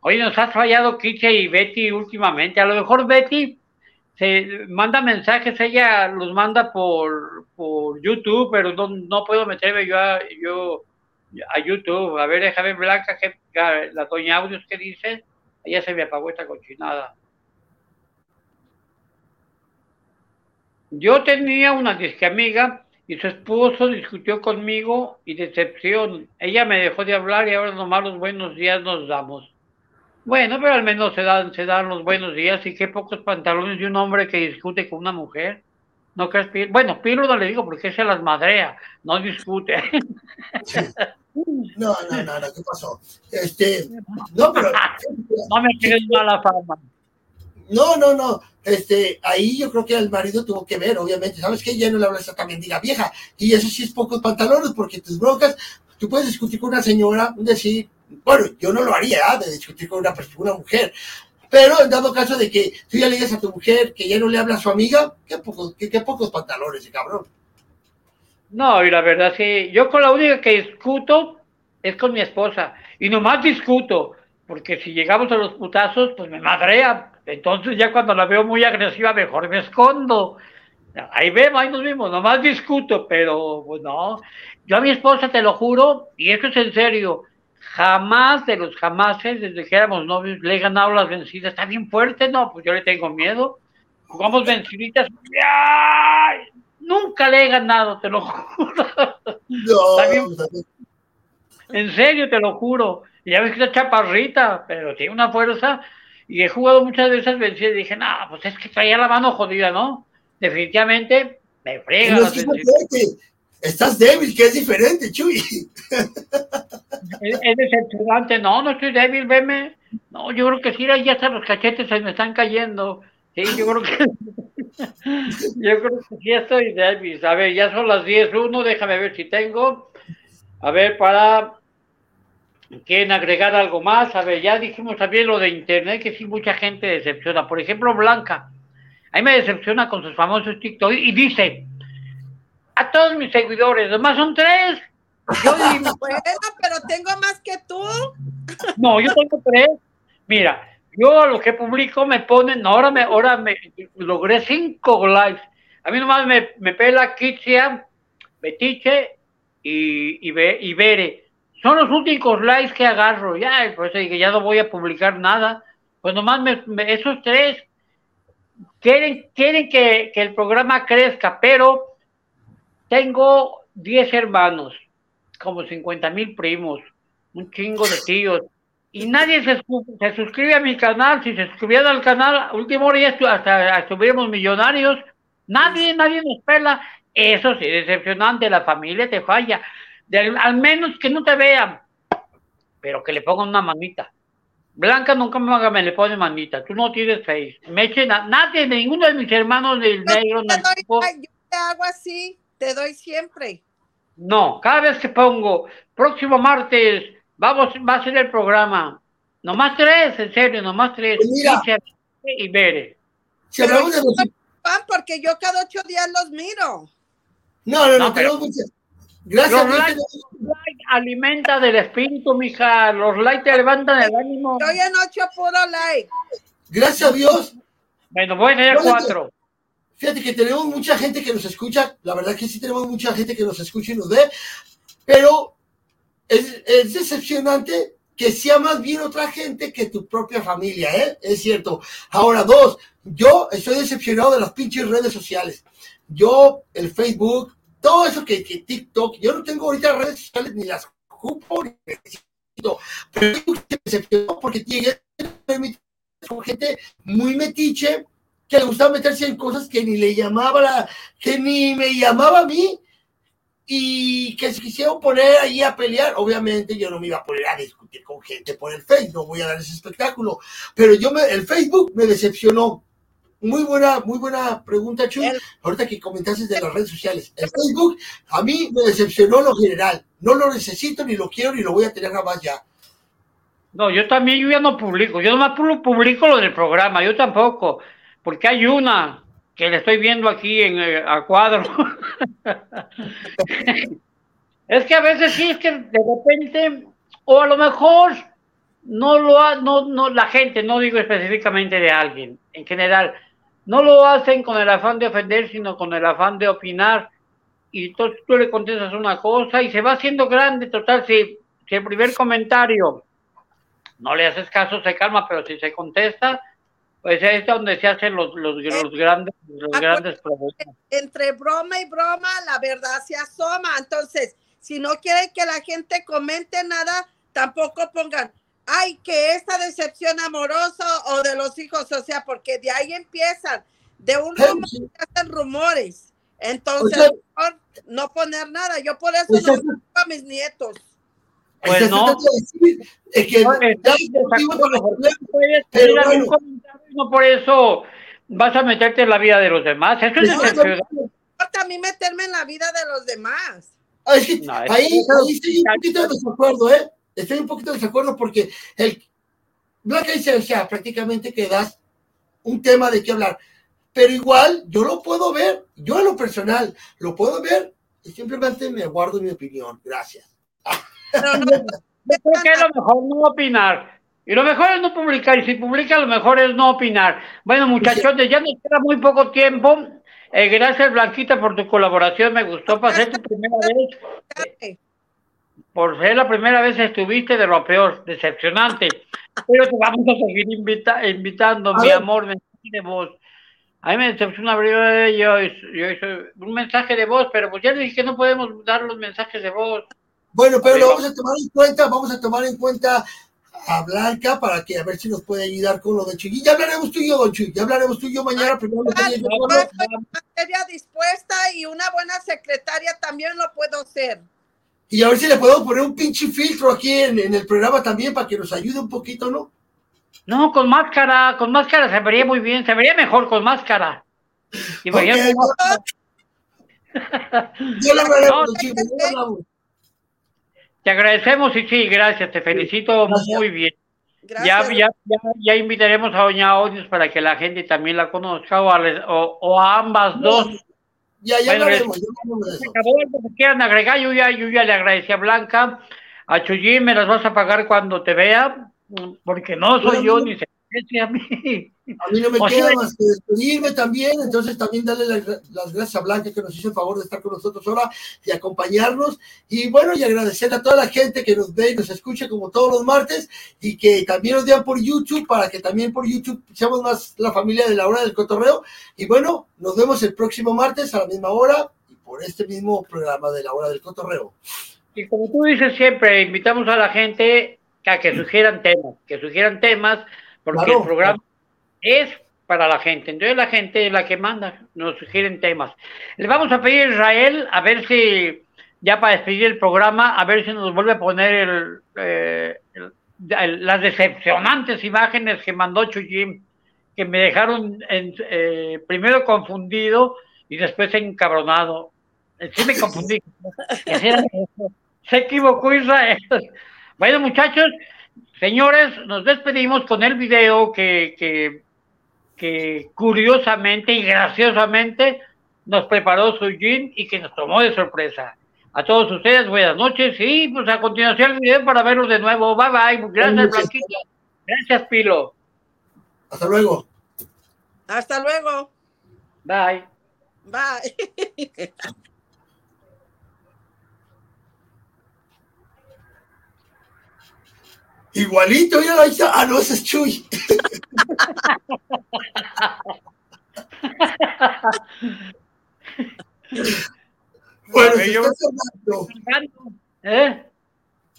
Oye, nos has fallado Kitia y Betty últimamente, a lo mejor Betty... se manda mensajes, ella los manda por YouTube, pero no puedo meterme yo a YouTube. A ver, Javier Blanca, la Doña Audios, ¿qué dice? Ella se me apagó esta cochinada. Yo tenía una disqueamiga y su esposo discutió conmigo y decepción. Ella me dejó de hablar y ahora nomás los buenos días nos damos. Bueno, pero al menos se dan los buenos días, y qué pocos pantalones de un hombre que discute con una mujer. ¿No crees, Pilo? Bueno, Pilo no le digo porque se las madrea, no discute. Sí. No, ¿qué pasó? No, pero... no me quieres mala fama. No. Ahí yo creo que el marido tuvo que ver, obviamente. ¿Sabes qué? Ya no le hablas a también, diga vieja. Y eso sí es pocos pantalones, porque tus broncas, tú puedes discutir con una señora, decir, bueno, yo no lo haría, ¿eh? De discutir con una mujer. Pero en dado caso de que tú ya le digas a tu mujer que ya no le habla a su amiga, qué pocos pantalones, cabrón. No, y la verdad sí, yo con la única que discuto es con mi esposa, y nomás discuto, porque si llegamos a los putazos, pues me madrea, entonces ya cuando la veo muy agresiva, mejor me escondo. Ahí nos vimos, nomás discuto, pero pues no. Yo a mi esposa, te lo juro, y esto es en serio, jamás de los jamases, desde que éramos novios, le he ganado las vencidas. Está bien fuerte, no, pues yo le tengo miedo. Jugamos venciditas. ¡Ay! Nunca le he ganado, te lo juro. No. Bien... en serio, te lo juro. Y ya ves que es chaparrita, pero tiene una fuerza. Y he jugado muchas de esas vencidas y dije, no, pues es que traía la mano jodida, ¿no? Definitivamente me frega. No, estás débil, que es diferente, Chuy. Es decepcionante. No estoy débil, veme. No, yo creo que sí, ahí ya hasta los cachetes se me están cayendo. Sí, yo creo que sí estoy débil. A ver, ya son las 10:01, déjame ver si tengo. A ver, ¿quieren agregar algo más? A ver, ya dijimos también lo de internet, que sí, mucha gente decepciona. Por ejemplo, Blanca. A mí me decepciona con sus famosos TikTok y dice... a todos mis seguidores, nomás son 3. Yo digo, bueno, pero tengo más que tú. No, yo tengo 3. Mira, yo lo que publico me ponen, ahora me logré 5 likes. A mí nomás me pela Kitsia, Betiche y Bere. Son los únicos likes que agarro. Ya, por eso dije, ya no voy a publicar nada. Pues nomás esos 3 quieren que el programa crezca, pero... tengo 10 hermanos, como 50,000 primos, un chingo de tíos, y nadie se suscribe a mi canal. Si se suscribieran al canal, última hora ya hasta estuviéramos millonarios. Nadie nos pela. Eso sí, decepcionante, la familia te falla. Al menos que no te vean, pero que le pongan una manita. Blanca nunca me le pone manita, tú no tienes face. Me echen nadie, ninguno de mis hermanos del negro. Yo te hago así. Te doy siempre. No, cada vez que pongo, próximo martes, va a ser el programa. Nomás 3, en serio, nomás 3. Mira. Y veré. Se reúne. Porque yo cada 8 días los miro. No, pero muchas. Gracias. Los likes alimenta del espíritu, mija. Los likes te levantan el ánimo. Yo ya no echo puro like. Gracias a Dios. Bueno, voy a tener 4. Fíjate que tenemos mucha gente que nos escucha, la verdad que sí tenemos mucha gente que nos escucha y nos ve, pero es decepcionante que sea más bien otra gente que tu propia familia, ¿eh? Es cierto. Ahora, 2, yo estoy decepcionado de las pinches redes sociales. Yo, el Facebook, todo eso que TikTok, yo no tengo ahorita redes sociales ni las ocupo, ni necesito, pero me decepcionó porque llegué con gente muy metiche, que le gustaba meterse en cosas que ni le llamaba que ni me llamaba a mí, y que se quisieron poner ahí a pelear. Obviamente yo no me iba a poner a discutir con gente por el Facebook, no voy a dar ese espectáculo, pero el Facebook me decepcionó. Muy buena pregunta, Chuy, ahorita que comentaste de las redes sociales. El Facebook a mí me decepcionó en lo general, no lo necesito, ni lo quiero, ni lo voy a tener nada más ya. No, yo también, yo ya no publico, yo nomás publico lo del programa, yo tampoco. Porque hay una que le estoy viendo aquí a cuadro. Es que a veces sí, es que de repente, o a lo mejor no la gente, no digo específicamente de alguien, en general, no lo hacen con el afán de ofender, sino con el afán de opinar. Y entonces tú le contestas una cosa y se va haciendo grande. Total, si el primer comentario no le haces caso, se calma, pero si se contesta... Pues es donde se hacen los grandes problemas. Entre broma y broma, la verdad se asoma. Entonces, si no quieren que la gente comente nada, tampoco pongan, ay, que esta decepción amorosa o de los hijos, o sea, porque de ahí empiezan. De un rumor se hacen rumores. Entonces, o sea, no poner nada. Yo por eso no digo a mis nietos. Pues no. Es que no por eso vas a meterte en la vida de los demás. Eso no, es no importa a mí meterme en la vida de los demás. Ah, es que no, ahí estoy un poquito de desacuerdo, ¿eh? Estoy un poquito de desacuerdo porque el Blanca dice, o sea, prácticamente que das un tema de qué hablar. Pero igual, yo lo puedo ver, yo en lo personal, lo puedo ver y simplemente me guardo mi opinión. Gracias. Pero no, yo creo que lo mejor no opinar. Y lo mejor es no publicar. Y si publica, lo mejor es no opinar. Bueno, muchachos, ya nos queda muy poco tiempo. Gracias, Blanquita, por tu colaboración. Me gustó pasar tu primera vez. Por ser la primera vez estuviste de lo peor, decepcionante. Pero te vamos a seguir invitando, mi amor, mensaje de voz. A mí me decepciona yo hice un mensaje de voz, pero pues ya le dije que no podemos dar los mensajes de voz. Bueno, pero lo vamos a tomar en cuenta, a Blanca para que a ver si nos puede ayudar con lo de Chuyín. Ya hablaremos tú y yo, don Chuy, mañana. Primero materia dispuesta y una buena secretaria también lo puedo hacer. Y a ver si le podemos poner un pinche filtro aquí en el programa también para que nos ayude un poquito, ¿no? No, con máscara se vería muy bien, se vería mejor con máscara. Y okay, yo la verdad, no, Chico, te agradecemos y sí, gracias, te felicito, gracias. Muy bien. Gracias. Ya invitaremos a Doña Audios para que la gente también la conozca o a ambas dos. Ya bueno, se acabó lo que quieran agregar, yo ya le agradecí a Blanca, a Chuyín me las vas a pagar cuando te vea. Porque no soy yo ni se parece a mí. A mí no me queda más que despedirme también, entonces también darle las gracias a Blanca que nos hizo el favor de estar con nosotros ahora y acompañarnos. Y bueno, y agradecer a toda la gente que nos ve y nos escucha como todos los martes y que también nos vean por YouTube para que también por YouTube seamos más la familia de La Hora del Cotorreo. Y bueno, nos vemos el próximo martes a la misma hora y por este mismo programa de La Hora del Cotorreo. Y como tú dices siempre, invitamos a la gente que sugieran temas, porque claro, el programa es para la gente, entonces la gente es la que manda, nos sugieren temas. Le vamos a pedir a Israel, a ver si, ya para despedir el programa, a ver si nos vuelve a poner las decepcionantes imágenes que mandó Chuyín, que me dejaron primero confundido y después encabronado. Sí me confundí. Se equivocó Israel. Bueno, muchachos, señores, nos despedimos con el video que curiosamente y graciosamente nos preparó Chuyín y que nos tomó de sorpresa. A todos ustedes, buenas noches y pues a continuación el video para verlos de nuevo. Bye, bye. Gracias, Blanquita. Gracias, Pilo. Hasta luego. Hasta luego. Bye. Bye. Igualito, ya la hice. Ah, no, ese es Chuy. Bueno, se está tardando.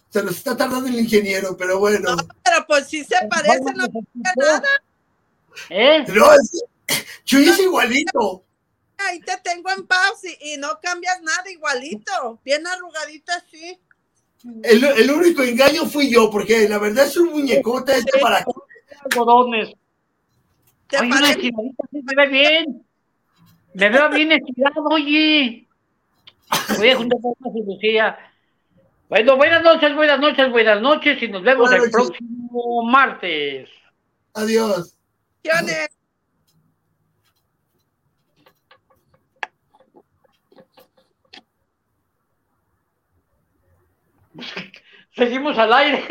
Se nos está tardando el ingeniero, pero bueno. No, pero pues si se parece, no pasa nada. No, Chuy es igualito. Ahí te tengo en pausa y no cambias nada, igualito. Bien arrugadito así. El único engaño fui yo, porque la verdad es un muñecote para aquí. Algodones. Oye, una estiradita, sí me ve bien. Me veo bien estirado, oye. Voy a juntar con Lucía. Bueno, buenas noches y nos vemos el próximo martes. Adiós. Seguimos al aire.